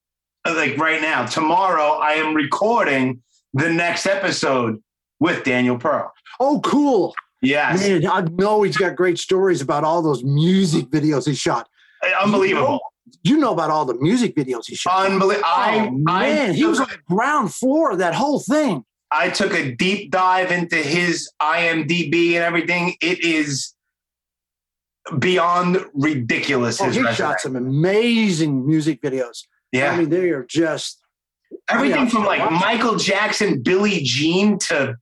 like right now, tomorrow, I am recording the next episode with Daniel Pearl. Oh, cool. Yes. Man, I know he's got great stories about all those music videos he shot. Unbelievable. You know, you know about all the music videos he shot. Unbelievable. Oh, man, I, he was on the ground floor of that whole thing. I took a deep dive into his I M D B and everything. It is beyond ridiculous. Oh, his he resume. Shot some amazing music videos. Yeah. I mean, they are just... Everything I mean, from like Michael Jackson, Billie Jean to...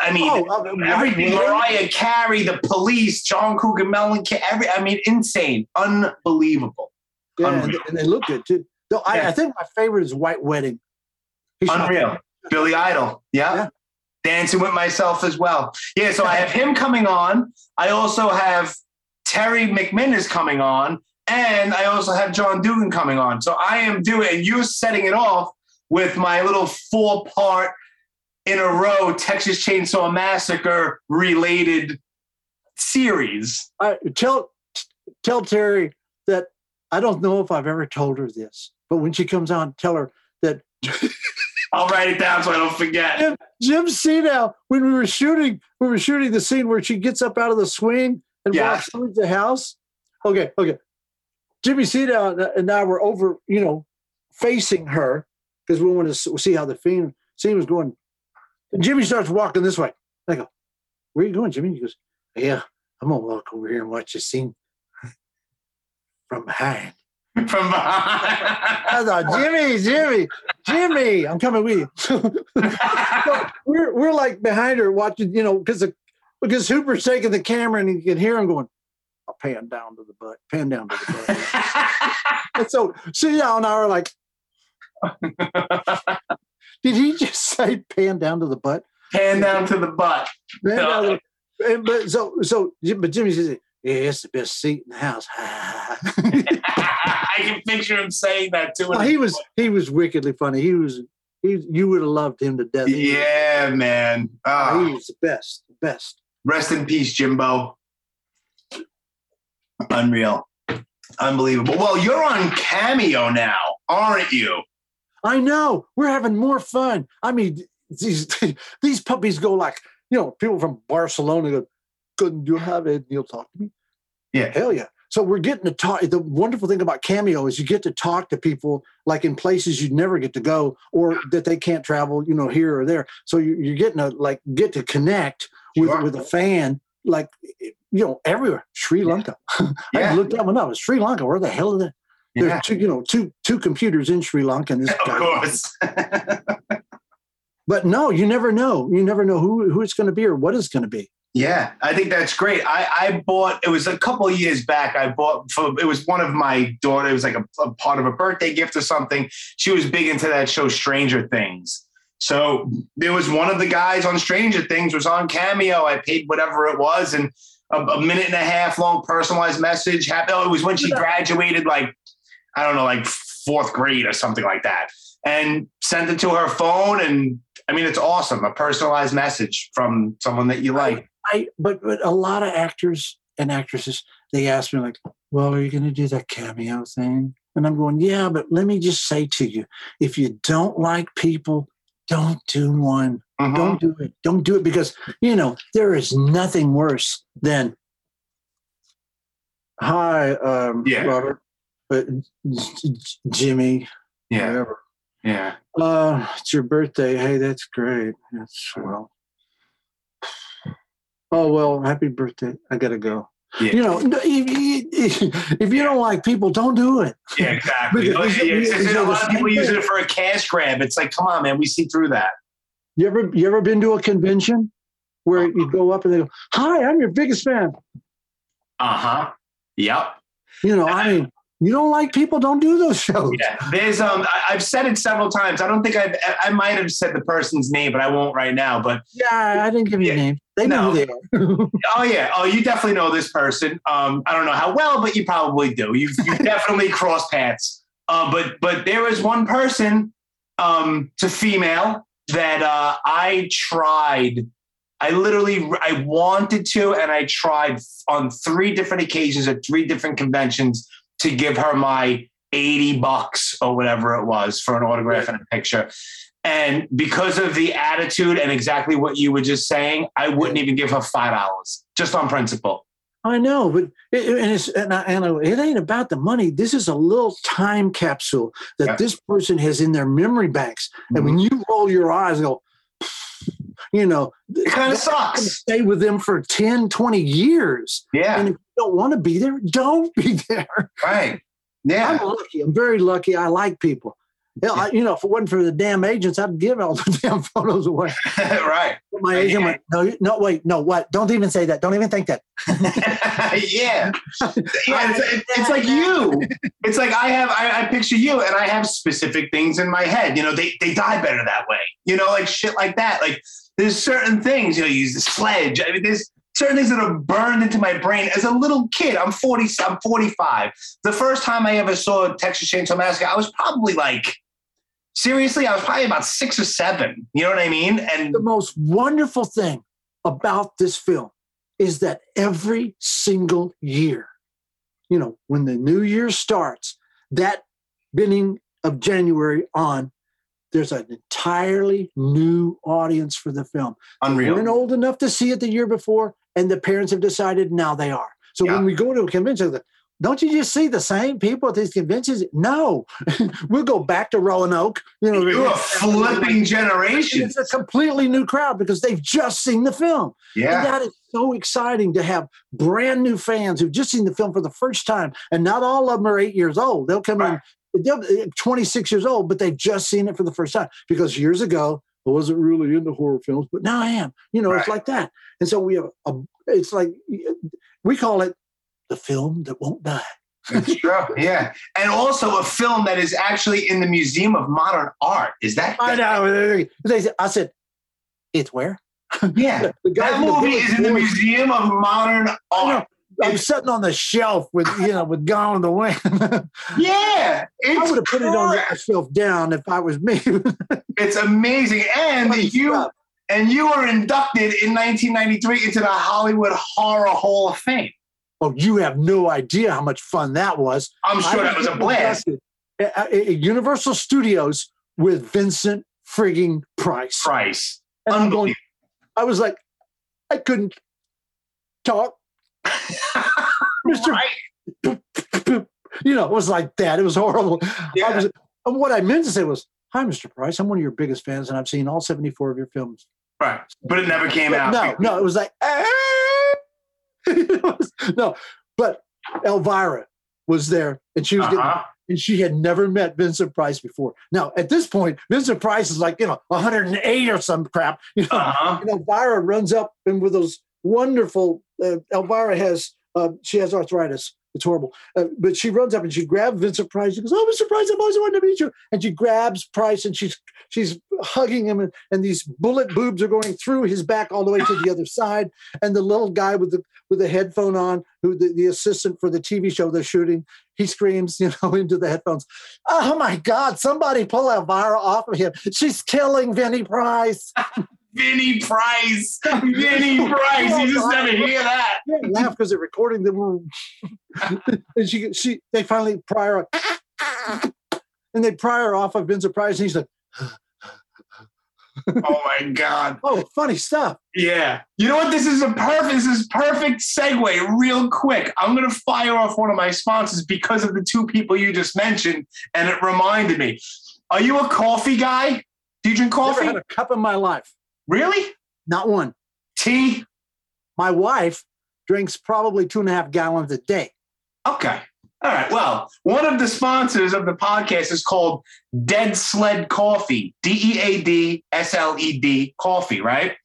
I mean, oh, everything. Mariah Carey, The Police, John Cougar Mellencamp, every I mean, insane. Unbelievable. Yeah, Unreal. And they look good, too. No, I, yeah. I think my favorite is White Wedding. He Unreal. Billy Idol. Yeah. yeah. Dancing With Myself as well. Yeah, so I have him coming on. I also have Terry McMinn is coming on. And I also have John Dugan coming on. So I am doing, and you're setting it off with my little four-part in a row Texas Chainsaw Massacre related series. I, tell tell Terry that I don't know if I've ever told her this, but when she comes on, tell her that. I'll write it down so I don't forget. Jim, Jim Siedow, when we were shooting, we were shooting the scene where she gets up out of the swing and yeah. walks through the house. Okay, okay. Jimmy Siedow and I were over, you know, facing her because we wanted to see how the scene was going. And Jimmy starts walking this way. I go, where are you going, Jimmy? He goes, yeah, I'm going to walk over here and watch this scene from behind. From behind. I thought, Jimmy, Jimmy, Jimmy, I'm coming with you. So we're, we're like behind her watching, you know, because because Hooper's taking the camera and you can hear him going, I'll pan down to the butt, pan down to the butt. And so Siedow and I are like, did he just say pan down to the butt? Pan down to the butt. Pan down to the, and, but so, so, but Jimmy says, yeah, it's the best seat in the house. I can picture him saying that too. Well, he was, point. he was wickedly funny. He was, he, you would have loved him to death. He yeah, was, man. Oh. He was the best, the best. Rest in peace, Jimbo. Unreal. Unbelievable. Well, you're on Cameo now, aren't you? I know. We're having more fun. I mean, these these puppies go like, you know, people from Barcelona go, couldn't you have Ed Neal talk to me? Yeah. Hell yeah. So we're getting to talk. The wonderful thing about Cameo is you get to talk to people like in places you'd never get to go or that they can't travel, you know, here or there. So you're getting to like get to connect with, sure. with a fan like, you know, everywhere. Sri Lanka. Yeah. I yeah. looked that one up. It's Sri Lanka. Where the hell is that? Yeah. There's two, you know, two two computers in Sri Lanka. And this of guy. course. But no, you never know. You never know who, who it's going to be or what it's going to be. Yeah, I think that's great. I, I bought, it was a couple of years back, I bought, for, it was one of my daughter, it was like a, a part of a birthday gift or something. She was big into that show, Stranger Things. So there was one of the guys on Stranger Things was on Cameo. I paid whatever it was and a, a minute and a half long personalized message happened. Oh, it was when she graduated like, I don't know, like fourth grade or something like that, and sent it to her phone. And I mean, it's awesome. A personalized message from someone that you like. I, but, but a lot of actors and actresses, they ask me like, well, are you going to do that Cameo thing? And I'm going, yeah, but let me just say to you, if you don't like people, don't do one. Mm-hmm. Don't do it. Don't do it because, you know, there is nothing worse than, hi, um, yeah. Robert, uh, Jimmy, yeah. whatever. Yeah. Uh, it's your birthday. Hey, that's great. That's swell. Oh, well, happy birthday. I got to go. Yeah. You know, if, if you don't like people, don't do it. Yeah, exactly. Because, yeah, it's, it's, it's a lot of people use it for a cash grab. It's like, come on, man, we see through that. You ever you ever been to a convention where uh-huh. you go up and they go, hi, I'm your biggest fan. Uh-huh. Yep. You know, I mean, You don't like people, don't do those shows. Yeah, there's um. I, I've said it several times. I don't think I've. I might have said the person's name, but I won't right now. But yeah, I didn't give you yeah, a name. They know no. who they are. Oh yeah. Oh, you definitely know this person. Um, I don't know how well, but you probably do. You you definitely crossed paths. Uh, but but there was one person, um, to female that uh, I tried. I literally I wanted to, and I tried on three different occasions at three different conventions to give her my eighty bucks or whatever it was for an autograph and a picture. And because of the attitude and exactly what you were just saying, I wouldn't even give her five dollars just on principle. I know, but it, and it's, and I, and I, it ain't about the money. This is a little time capsule that yeah. this person has in their memory banks. Mm-hmm. And when you roll your eyes and go, you know, it kind of sucks. Stay with them for ten, twenty years. Yeah. And if you don't want to be there, don't be there. Right. Yeah. I'm lucky. I'm very lucky. I like people. Hell, yeah. I, you know, if it wasn't for the damn agents, I'd give all the damn photos away. Right. But my agent yeah. went, no, no, wait, no, what? Don't even say that. Don't even think that. yeah. yeah. It's, it's like you. It's like I have, I, I picture you and I have specific things in my head. You know, they, they die better that way. You know, like shit like that. Like, there's certain things, you know, you use the sledge. I mean, there's certain things that are burned into my brain as a little kid. I'm forty, I'm forty-five. The first time I ever saw Texas Chainsaw Massacre, I was probably like, seriously, I was probably about six or seven. You know what I mean? And the most wonderful thing about this film is that every single year, you know, when the new year starts, that beginning of January on, there's an entirely new audience for the film. Unreal. They weren't old enough to see it the year before, and the parents have decided now they are. So yeah. when we go to a convention, don't you just see the same people at these conventions? No. We'll go back to Roanoke. You know, You're a flipping generation. It's a completely new crowd because they've just seen the film. Yeah. And that is so exciting to have brand new fans who've just seen the film for the first time, and not all of them are eight years old. They'll come right. in. They're twenty-six years old, but they've just seen it for the first time because years ago I wasn't really into horror films, but now I am. You know, right. it's like that. And so we have a, it's like we call it the film that won't die. It's true, yeah. And also a film that is actually in the Museum of Modern Art. Is that? I know. They said, I said, it's where? Yeah. the that movie the is in the Museum of Modern Art. I'm sitting on the shelf with, you know, with Gone in the Wind. Yeah. I would have put it on the shelf down if I was me. It's amazing. And you, and you were inducted in nineteen ninety-three into the Hollywood Horror Hall of Fame. Oh, you have no idea how much fun that was. I'm sure that was a blast. At Universal Studios with Vincent frigging Price. Price. Unbelievable. I was like, I couldn't talk. Mister Right. You know, it was like that. It was horrible. Yeah. I was, and what I meant to say was, hi, Mister Price. I'm one of your biggest fans, and I've seen all seventy-four of your films. Right. But it never came but out. No, no. It was like, it was, no. But Elvira was there, and she was uh-huh. getting, and she had never met Vincent Price before. Now, at this point, Vincent Price is like, you know, one hundred eight or some crap. You know, uh-huh. and Elvira runs up and with those wonderful, uh, Elvira has, uh, she has arthritis. It's horrible. Uh, but she runs up and she grabs Vincent Price. She goes, oh, Mister Price, I've always wanted to meet you. And she grabs Price and she's she's hugging him. And, and these bullet boobs are going through his back all the way to the other side. And the little guy with the with the headphone on, who the, the assistant for the T V show they're shooting, he screams, you know, into the headphones, oh, my God, somebody pull Elvira off of him. She's killing Vinnie Price. Vinnie Price, Vinnie Price. You just never hear that. Yeah, laugh because they're recording the room. And she, she, they finally pry her, and they pry her off of Vincent Price, and he's like, "Oh my God!" Oh, funny stuff. Yeah, you know what? This is a perfect, this is perfect segue. Real quick, I'm gonna fire off one of my sponsors because of the two people you just mentioned, and it reminded me. Are you a coffee guy? Do you drink coffee? Never had a cup in my life. Really? Not one. Tea? My wife drinks probably two and a half gallons a day. Okay. All right. Well, one of the sponsors of the podcast is called Dead Sled Coffee, D E A D S L E D Coffee, right?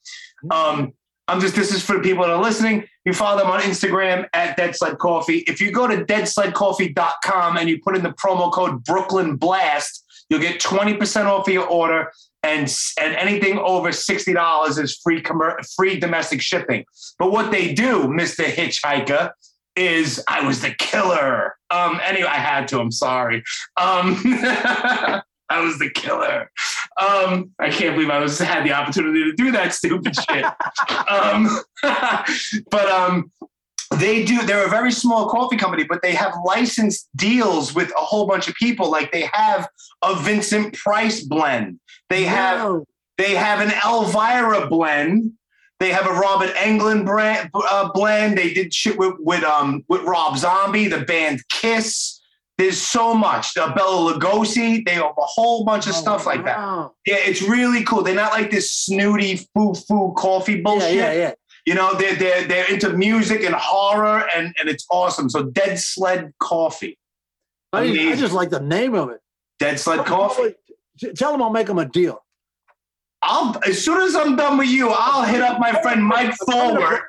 Um, I'm just, this is for the people that are listening. You follow them on Instagram at Dead Sled Coffee. If you go to dead sled coffee dot com and you put in the promo code Brooklyn Blast, you'll get twenty percent off of your order, and and anything over sixty dollars is free commer- free domestic shipping. But what they do, Mister Hitchhiker, is I was the killer. Um, anyway, I had to, I'm sorry. Um, I was the killer. Um, I can't believe I was had the opportunity to do that stupid shit. Um, but um, they do, they're a very small coffee company, but they have licensed deals with a whole bunch of people. Like they have a Vincent Price blend. They have, wow. they have an Elvira blend. They have a Robert Englund brand, uh, blend. They did shit with, with, um, with Rob Zombie, the band Kiss. There's so much. Uh, Bela Lugosi, they have a whole bunch of oh, stuff like wow. that. Yeah, it's really cool. They're not like this snooty foo-foo coffee bullshit. Yeah, yeah, yeah. You know, they're, they're, they're into music and horror, and, and it's awesome. So Dead Sled Coffee. I, mean, I just like the name of it. Dead Sled Coffee. Tell them I'll make them a deal. I'll as soon as I'm done with you, I'll hit up my friend Mike Thorward.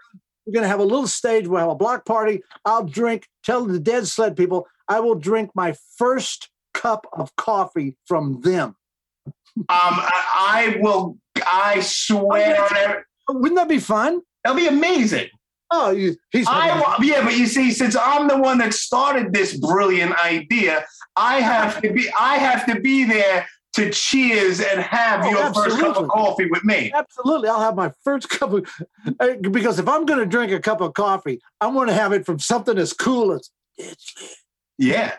We're going to have a little stage. We'll have a block party. I'll drink. Tell the Dead Sled people, I will drink my first cup of coffee from them. Um, I, I will. I swear. Oh, yeah. Wouldn't that be fun? That'd be amazing. Oh, you, he's. I, yeah, but you see, since I'm the one that started this brilliant idea, I have to be. I have to be there to cheers and have oh, your absolutely. first cup of coffee with me. Absolutely. I'll have my first cup of, because if I'm going to drink a cup of coffee, I want to have it from something as cool as yeah.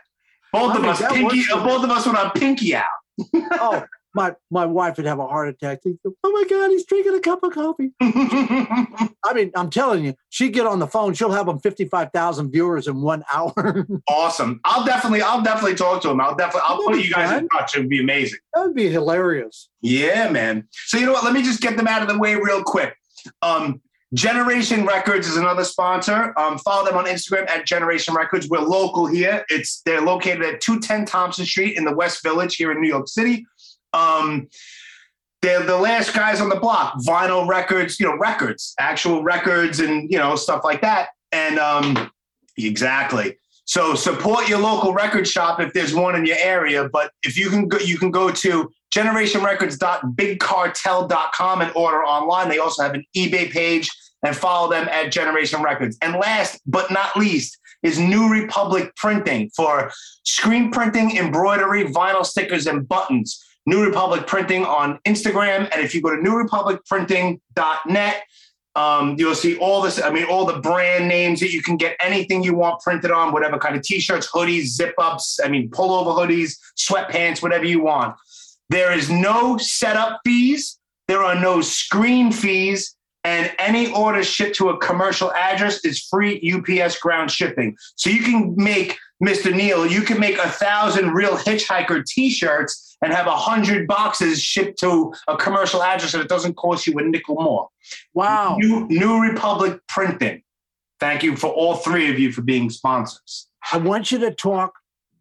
Both I of us pinky, uh, both of us went on pinky out. Oh, my, my wife would have a heart attack. She'd go, oh my God, he's drinking a cup of coffee. I mean, I'm telling you, she'd get on the phone. She'll have them fifty-five thousand viewers in one hour. Awesome. I'll definitely, I'll definitely talk to him. I'll definitely, I'll That'd put you guys fun. in touch. It would be amazing. That would be hilarious. Yeah, man. So you know what? Let me just get them out of the way real quick. Um, Generation Records is another sponsor. Um, follow them on Instagram at Generation Records. We're local here. It's they're located at two ten Thompson Street in the West Village here in New York City. Um, they're the last guys on the block. Vinyl records, you know, records, actual records, and you know stuff like that. And um, exactly. So support your local record shop if there's one in your area. But if you can go, you can go to generation records dot big cartel dot com and order online. They also have an eBay page. And follow them at Generation Records. And last but not least is New Republic Printing for screen printing, embroidery, vinyl stickers, and buttons. New Republic Printing on Instagram. And if you go to new republic printing dot net, um, you'll see all this, I mean, all the brand names that you can get, anything you want printed on, whatever kind of t-shirts, hoodies, zip-ups, I mean, pullover hoodies, sweatpants, whatever you want. There is no setup fees. There are no screen fees. And any order shipped to a commercial address is free U P S ground shipping. So you can make, Mister Neal, you can make a thousand real Hitchhiker t-shirts and have a hundred boxes shipped to a commercial address, and it doesn't cost you a nickel more. Wow. New, New Republic Printing. Thank you for all three of you for being sponsors. I want you to talk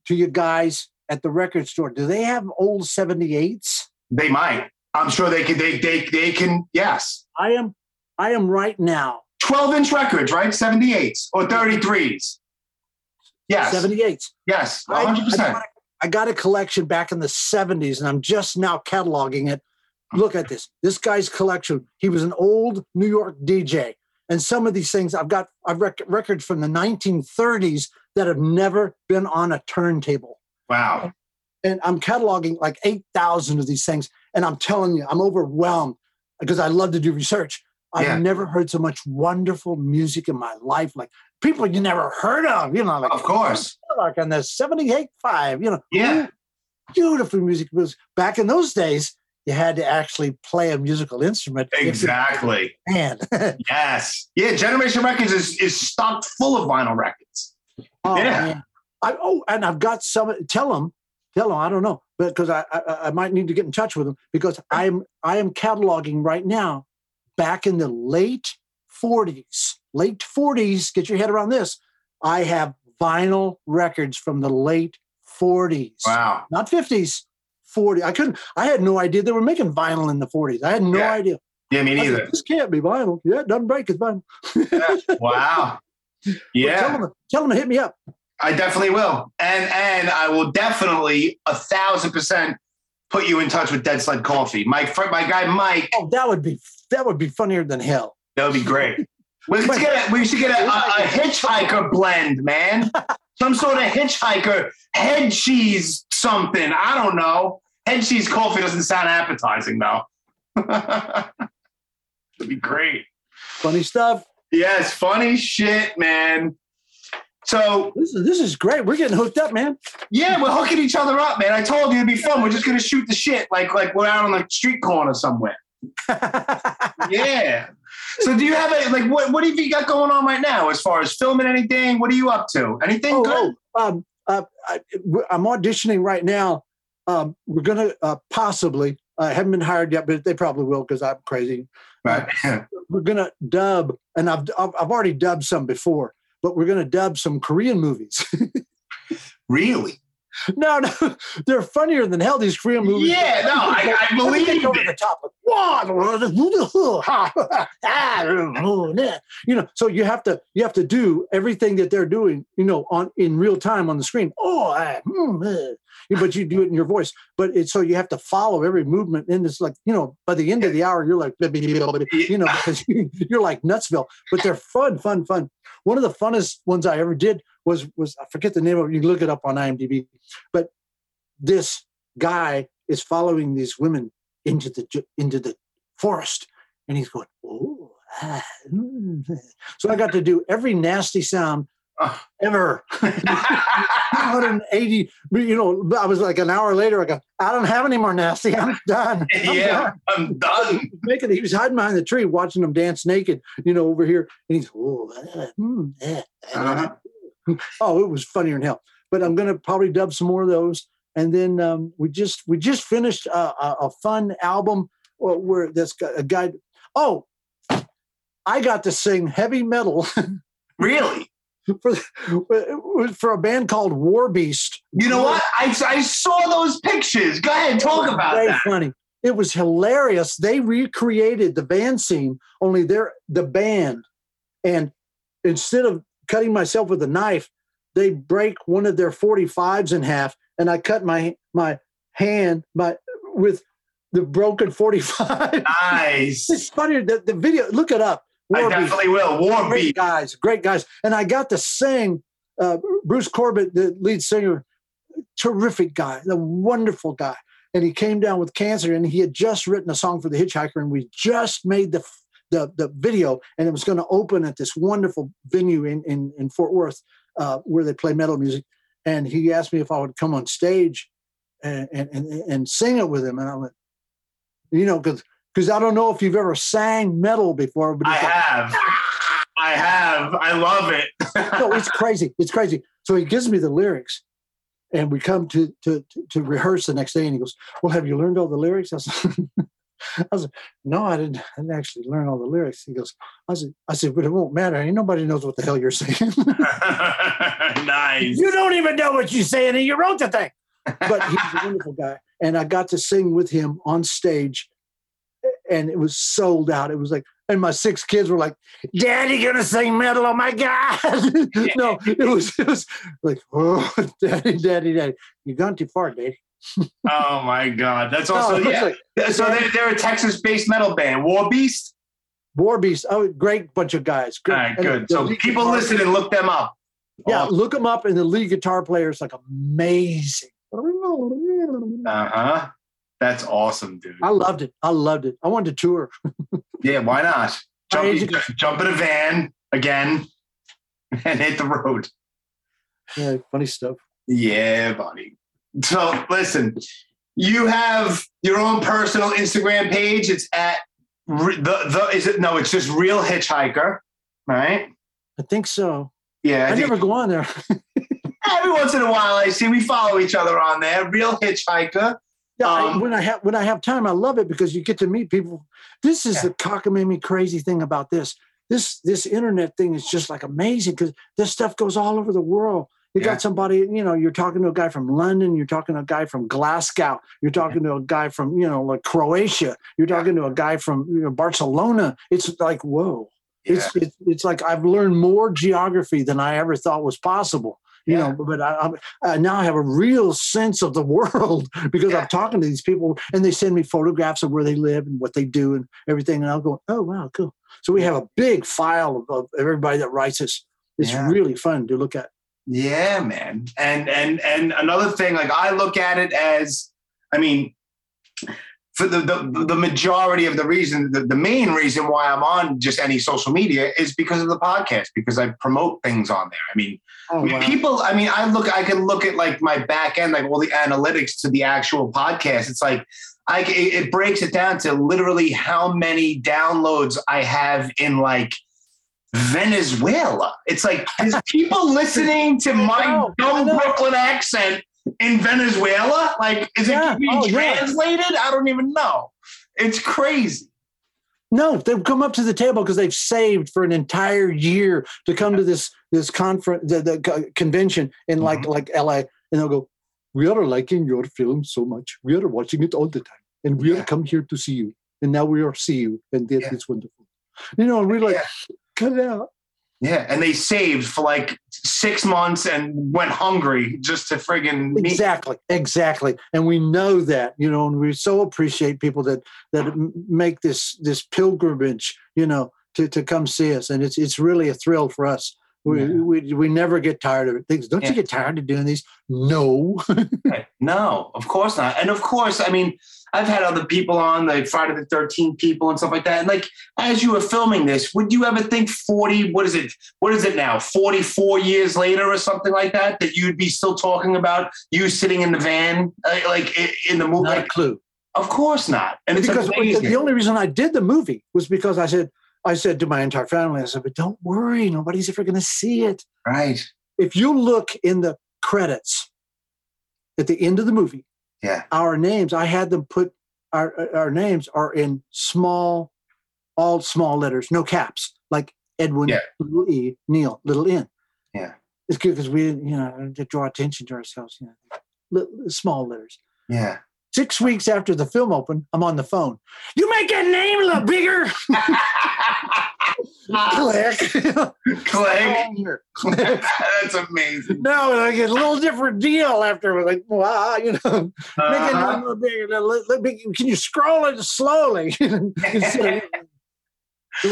to your guys at the record store. Do they have old seventy-eights? They might. I'm sure they can. They, they, they can. Yes. I am. I am right now. twelve-inch records, right? seventy-eights or thirty-threes. Yes. seventy-eights. Yes, one hundred percent. I, I, got a, I got a collection back in the seventies, and I'm just now cataloging it. Look at this. This guy's collection. He was an old New York D J. And some of these things, I've got I've rec- records from the nineteen thirties that have never been on a turntable. Wow. And I'm cataloging like eight thousand of these things. And I'm telling you, I'm overwhelmed because I love to do research. I've yeah. never heard so much wonderful music in my life. Like people you never heard of, you know, like of course, like on the seventy-eight point five, you know, yeah, beautiful music. Back in those days, you had to actually play a musical instrument. Exactly. And yes, yeah, Generation Records is is stocked full of vinyl records. Oh, yeah. Man. I, oh, and I've got some. Tell them, tell them. I don't know, but because I, I I might need to get in touch with them because I'm I am cataloging right now. Back in the late forties, late forties, get your head around this. I have vinyl records from the late forties. Wow. Not fifties, forty. I couldn't, I had no idea they were making vinyl in the forties. I had no yeah. idea. Yeah, me neither. Said, this can't be vinyl. Yeah, it doesn't break. It's vinyl. Yeah. Wow. Yeah. Tell them, tell them to hit me up. I definitely will. And and I will definitely, a thousand percent, put you in touch with Dead Sled Coffee. My, my guy, Mike. Oh, that would be that would be funnier than hell. That would be great. Let's get a, we should get a, a, a Hitchhiker blend, man. Some sort of Hitchhiker head cheese something. I don't know. Head cheese coffee doesn't sound appetizing, though. It'd be great. Funny stuff. Yes, funny shit, man. So this is, this is great. We're getting hooked up, man. Yeah, we're hooking each other up, man. I told you it'd be fun. We're just gonna shoot the shit like like we're out on the street corner somewhere. Yeah. So do you have a, like what what have you got going on right now as far as filming anything? What are you up to? Anything oh, good? Oh, um, uh, I, I'm auditioning right now. Um, we're gonna uh, possibly. I uh, haven't been hired yet, but they probably will because I'm crazy. Right. Uh, we're gonna dub, and I've I've already dubbed some before. But we're going to dub some Korean movies. Really? No, no. They're funnier than hell, these Korean movies. Yeah, no, I, I believe it. Over the top. You know, so you have to you have to do everything that they're doing, you know, on in real time on the screen. Oh, I, mm, eh. But you do it in your voice. But it's so you have to follow every movement. And it's like, you know, by the end of the hour, you're like, you know, because you're like Nutsville. But they're fun, fun, fun. One of the funnest ones I ever did was, was I forget the name of it. You can look it up on I M D B. But this guy is following these women into the into the forest. And he's going, oh. Ah, mm. So I got to do every nasty sound ever. one hundred eighty, you know, I was like an hour later, I go, I don't have any more nasty. I'm done. I'm yeah, done. I'm done. Making, he was hiding behind the tree watching them dance naked, you know, over here. And he's, oh, uh, mm, eh, uh-huh. Oh, it was funnier than hell. But I'm going to probably dub some more of those. And then um, we just we just finished a, a, a fun album where that's a guy. Oh, I got to sing heavy metal. Really? For, for a band called Warbeast. You know what? I, I saw those pictures. Go ahead, talk about that. It was very funny. It was hilarious. They recreated the van scene, only they're the band. And instead of cutting myself with a knife, they break one of their forty-fives in half, and I cut my my hand my with the broken forty-five. Nice. It's funny. The, the video, look it up. Warbeast. I definitely will. Warbeast. Great guys, great guys. And I got to sing uh, Bruce Corbett, the lead singer, terrific guy, a wonderful guy. And he came down with cancer, and he had just written a song for The Hitchhiker, and we just made the the, the video, and it was going to open at this wonderful venue in, in, in Fort Worth uh, where they play metal music. And he asked me if I would come on stage and and, and, and sing it with him. And I went, you know, because Because I don't know if you've ever sang metal before. But I like, have. Ah! I have. I love it. No, it's crazy. It's crazy. So he gives me the lyrics, and we come to to to rehearse the next day, and he goes, well, have you learned all the lyrics? I said, I said no, I didn't, I didn't actually learn all the lyrics. He goes, I said, I said, but it won't matter. Ain't nobody knows what the hell you're saying. Nice. You don't even know what you're saying, and you wrote the thing. But he's a wonderful guy, and I got to sing with him on stage. And it was sold out. It was like, and my six kids were like, Daddy gonna sing metal, oh my God. No, it was, it was like, oh, Daddy, Daddy, Daddy. You've gone too far, Daddy. Oh my God. That's also, no, yeah. Like, so they're, they're a Texas-based metal band, Warbeast? Warbeast. Oh, great bunch of guys. Great. All right, good. And so people listen and look them up. Yeah, awesome. Look them up, and the lead guitar player is like amazing. Uh-huh. That's awesome, dude. I loved it. I loved it. I wanted to tour. Yeah, why not? Jump, jump in a van again and hit the road. Yeah, funny stuff. Yeah, buddy. So, listen, you have your own personal Instagram page. It's at the, the is it? No, it's just Real Hitchhiker, right? I think so. Yeah. I, I never go on there. Every once in a while, I see we follow each other on there. Real Hitchhiker. Um, I, when I have when I have time, I love it because you get to meet people. This is yeah. The cockamamie crazy thing about this. This this internet thing is just like amazing because this stuff goes all over the world. You yeah. got somebody, you know, you're talking to a guy from London, you're talking to a guy from Glasgow, you're talking yeah. to a guy from, you know, like Croatia, you're talking yeah. to a guy from, you know, Barcelona. It's like, whoa. Yeah. It's, it's it's like I've learned more geography than I ever thought was possible. You yeah. know, but I, I now have a real sense of the world because yeah. I'm talking to these people and they send me photographs of where they live and what they do and everything. And I'll go, oh, wow, cool. So we have a big file of, of everybody that writes us. It's yeah. really fun to look at. Yeah, man. And, and, and another thing, like I look at it as, I mean, for the, the, the majority of the reason, the, the main reason why I'm on just any social media is because of the podcast, because I promote things on there. I mean, oh, I mean wow. people, I mean, I look, I can look at like my back end, like all the analytics to the actual podcast. It's like, I, it, it breaks it down to literally how many downloads I have in like Venezuela. It's like, there's people listening to my no, dumb no. Brooklyn accent in Venezuela. Like, is yeah. it being oh, translated? Yeah. I don't even know. It's crazy. No, they've come up to the table because they've saved for an entire year to come to this this conference, the, the convention in like mm-hmm. like L A, and they'll go, "We are liking your film so much. We are watching it all the time, and we yeah. are come here to see you. And now we are see you, and that yeah. is wonderful." You know, and we're like, yeah. cut it out. Yeah, and they saved for like six months and went hungry just to friggin' meet. Exactly, exactly. And we know that, you know, and we so appreciate people that that make this this pilgrimage, you know, to, to come see us. And it's it's really a thrill for us. We yeah. we, we never get tired of it. Things, don't yeah. you get tired of doing these? No. No, of course not. And of course, I mean, I've had other people on, like Friday the thirteenth people and stuff like that. And like, as you were filming this, would you ever think forty, what is it? What is it now? forty-four years later or something like that, that you'd be still talking about you sitting in the van, like in the movie? Not like, a clue. Of course not. And it's because amazing. The only reason I did the movie was because I said, I said to my entire family, I said, but don't worry, nobody's ever going to see it. Right. If you look in the credits at the end of the movie, yeah, our names, I had them put, our our names are in small, all small letters, no caps, like Edwin, yeah. little E, Neil, little N. Yeah. It's good because we didn't, you know, to draw attention to ourselves, you know, small letters. Yeah. Six weeks after the film opened, I'm on the phone. You make that name look bigger. Click. Click. Click. That's amazing. No, like a little different deal after, like, wow, you know, uh-huh. make it a little bigger. Let, let me, can you scroll it slowly? It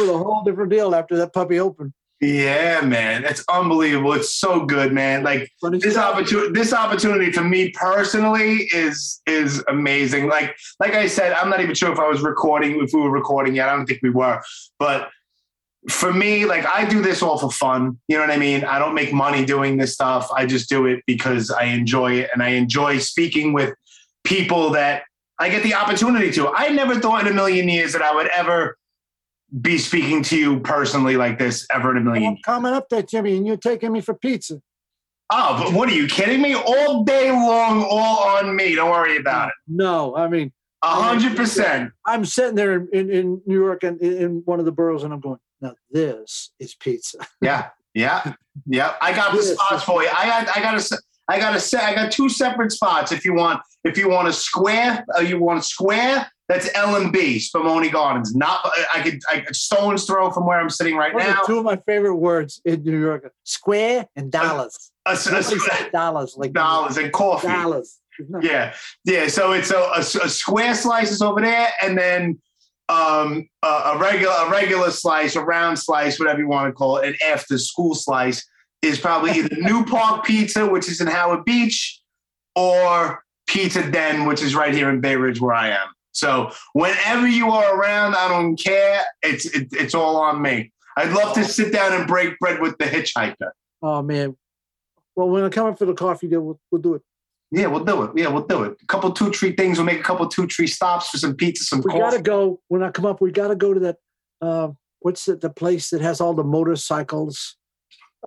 was a whole different deal after that puppy opened. Yeah, man, that's unbelievable. It's so good, man. Like this opportunity, this opportunity for me personally is is amazing. Like, like I said, I'm not even sure if I was recording, if we were recording yet. I don't think we were, but for me, like I do this all for fun. You know what I mean? I don't make money doing this stuff. I just do it because I enjoy it, and I enjoy speaking with people that I get the opportunity to. I never thought in a million years that I would ever be speaking to you personally like this ever in a million. I'm coming up there, Jimmy, and you're taking me for pizza. Oh, but what are you kidding me? All day long, all on me. Don't worry about it. No, I mean, a hundred percent. I'm sitting there in, in, in New York and in, in one of the boroughs, and I'm going, now this is pizza. Yeah, yeah, yeah. I got the spots for you. I got, I got a, I got a set. I got two separate spots. If you want, if you want a square, uh, you want a square. That's L and B, Spumoni Gardens. Not I could I could stone's throw from where I'm sitting right Those now. Are two of my favorite words in New York: square and dollars. Uh, uh, uh, dollars, like dollars and coffee. Dollars. Yeah, yeah. So it's a, a, a square slice is over there, and then um, a, a regular a regular slice, a round slice, whatever you want to call it, an after school slice is probably either New Park Pizza, which is in Howard Beach, or Pizza Den, which is right here in Bay Ridge, where I am. So whenever you are around, I don't care. It's it, it's all on me. I'd love to sit down and break bread with the Hitchhiker. Oh, man. Well, when I come up for the coffee, then we'll, we'll do it. Yeah, we'll do it. Yeah, we'll do it. A couple two, three things. We'll make a couple two, three stops for some pizza, some we coffee. We got to go. When I come up, we got to go to that, uh, what's the, the place that has all the motorcycles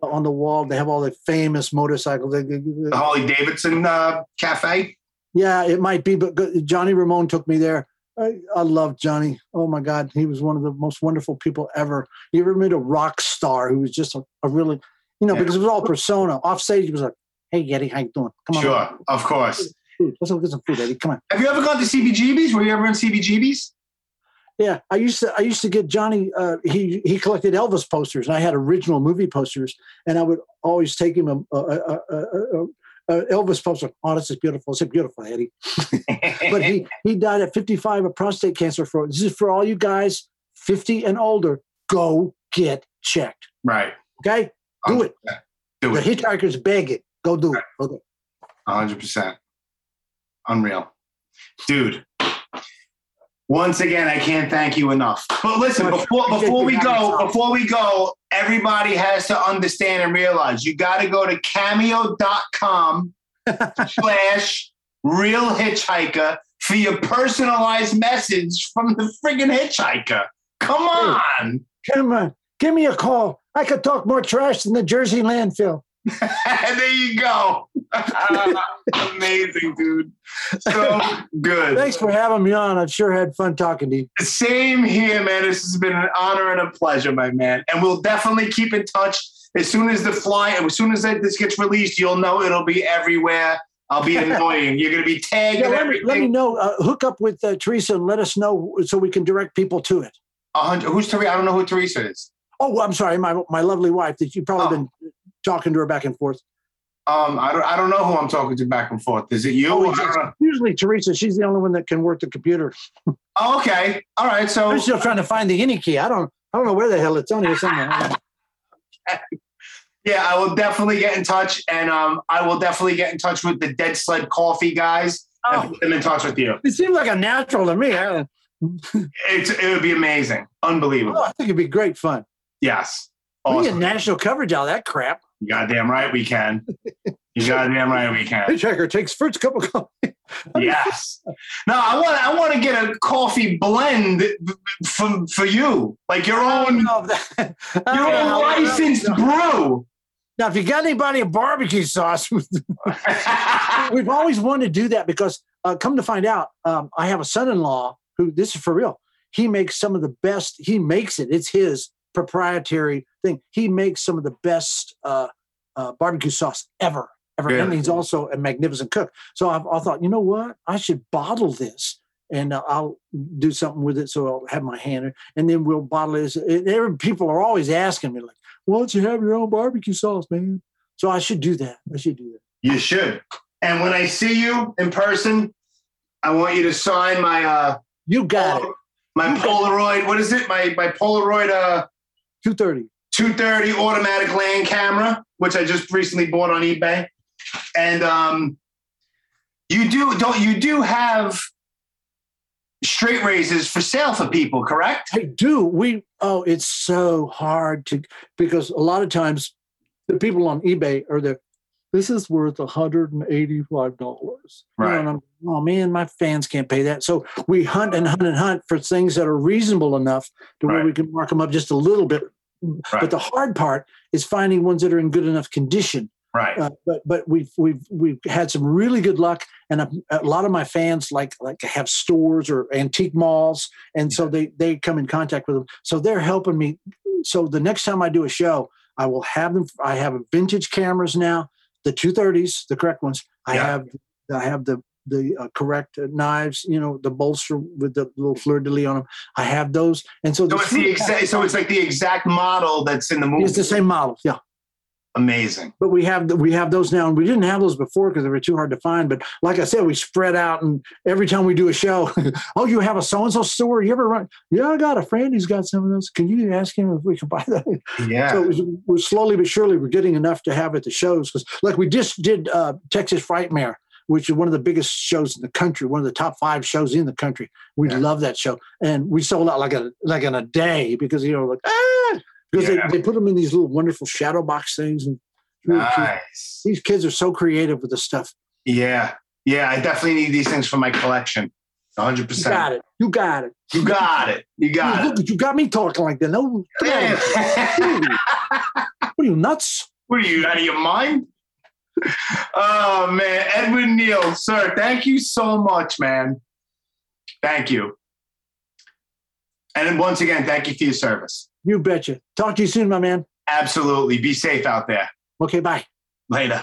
on the wall? They have all the famous motorcycles. The Harley Davidson uh, Cafe? Yeah, it might be, but Johnny Ramone took me there. I, I love Johnny. Oh, my God. He was one of the most wonderful people ever. You ever met a rock star who was just a, a really, you know, yeah. because it was all persona. Off stage, he was like, Hey, Eddie, how you doing? Come on. Sure, man. Of course. Let's go get some food, Eddie. Come on. Have you ever gone to C B G Bs? Were you ever in C B G Bs? Yeah, I used to. I used to get Johnny. Uh, he he collected Elvis posters, and I had original movie posters, and I would always take him a, a, a, a, a Elvis poster. Oh, this is beautiful. It's a beautiful, Eddie. But he he died at fifty-five of prostate cancer. For this is for all you guys fifty and older. Go get checked. Right. Okay. Do one hundred percent. It. Do it. The hitchhikers beg it. Go do it. Okay. One hundred percent. Unreal, dude. Once again, I can't thank you enough. But listen, before before we go, before we go, everybody has to understand and realize you got to go to cameo dot com slash real hitchhiker for your personalized message from the friggin' hitchhiker. Come on, come on, give me a call. I could talk more trash than the Jersey landfill. There you go. Amazing, dude. So good. Thanks for having me on. I sure had fun talking to you. Same here, man. This has been an honor and a pleasure, my man. And we'll definitely keep in touch. As soon as the fly, as soon as this gets released, you'll know it'll be everywhere. I'll be annoying. You're going to be tagged. Yeah, let, me, let me know. Uh, hook up with uh, Teresa and let us know so we can direct people to it. one hundred Who's Teresa? I don't know who Teresa is. Oh, I'm sorry. My my lovely wife that you've probably oh. been talking to her back and forth. Um, I don't I don't know who I'm talking to back and forth. Is it you? Oh, it's usually Teresa. She's the only one that can work the computer. Oh, okay. All right. So I'm still trying to find the any key. I don't I don't know where the hell it's on here somewhere. Yeah, I will definitely get in touch, and um I will definitely get in touch with the Dead Sled Coffee guys oh. and put them in touch with you. It seems like a natural to me. Huh? it's it would be amazing. Unbelievable. Oh, I think it'd be great fun. Yes. Awesome. We get national coverage out of that crap. You goddamn right we can. You goddamn right we can. Hitchhiker takes first cup of coffee. Yes. No, I want. I want to get a coffee blend for for you, like your own, your own licensed brew. Now, if you got anybody a barbecue sauce, we've always wanted to do that because, uh, come to find out, um, I have a son-in-law who. This is for real. He makes some of the best. He makes it. It's his proprietary thing. He makes some of the best uh, uh, barbecue sauce ever, ever. Yeah. And he's also a magnificent cook. So I've, I thought, you know what? I should bottle this, and uh, I'll do something with it. So I'll have my hand, and then we'll bottle this. It, it, people are always asking me, like, "Why don't you have your own barbecue sauce, man?" So I should do that. I should do that. You should. And when I see you in person, I want you to sign my. Uh, you got Polaroid, it. My you Polaroid. What is it? My my Polaroid. Uh, two thirty two thirty automatic land camera, which I just recently bought on eBay. And um, you do don't you do have straight razors for sale for people, correct? I do. We oh, it's so hard to because a lot of times the people on eBay are there. This is worth one hundred eighty-five dollars. Right. You know, and I'm, oh, man, my fans can't pay that. So we hunt and hunt and hunt for things that are reasonable enough to right. where we can mark them up just a little bit. Right. But the hard part is finding ones that are in good enough condition. Right. Uh, but but we've, we've, we've had some really good luck. And a, a lot of my fans like like have stores or antique malls. And yeah. so they, they come in contact with them. So they're helping me. So the next time I do a show, I will have them. I have vintage cameras now. The two thirties, the correct ones. I yeah. have, I have the the uh, correct uh, knives. You know, the bolster with the little fleur de lis on them. I have those, and so, so it's the exact. So it's like the exact model that's in the movie. It's the same model, yeah. Amazing. But we have we have those now, and we didn't have those before because they were too hard to find. But like I said, we spread out, and every time we do a show, oh, you have a so and so store? You ever run? Yeah, I got a friend who's got some of those. Can you ask him if we can buy that? Yeah. So it was, we're slowly but surely we're getting enough to have at the shows because, like, we just did uh, Texas Frightmare, which is one of the biggest shows in the country, one of the top five shows in the country. We yeah. love that show, and we sold out like a like in a day because you know like ah. Because yeah. they, they put them in these little wonderful shadow box things. And really nice. These kids are so creative with this stuff. Yeah. Yeah, I definitely need these things for my collection. one hundred percent. You got it. You got it. You got it. You got Look, it. You got me talking like that. No. Yeah. What are you, nuts? What are you, out of your mind? Oh, man. Edward Neal, sir, thank you so much, man. Thank you. And once again, thank you for your service. You betcha. Talk to you soon, my man. Absolutely. Be safe out there. Okay, bye. Later.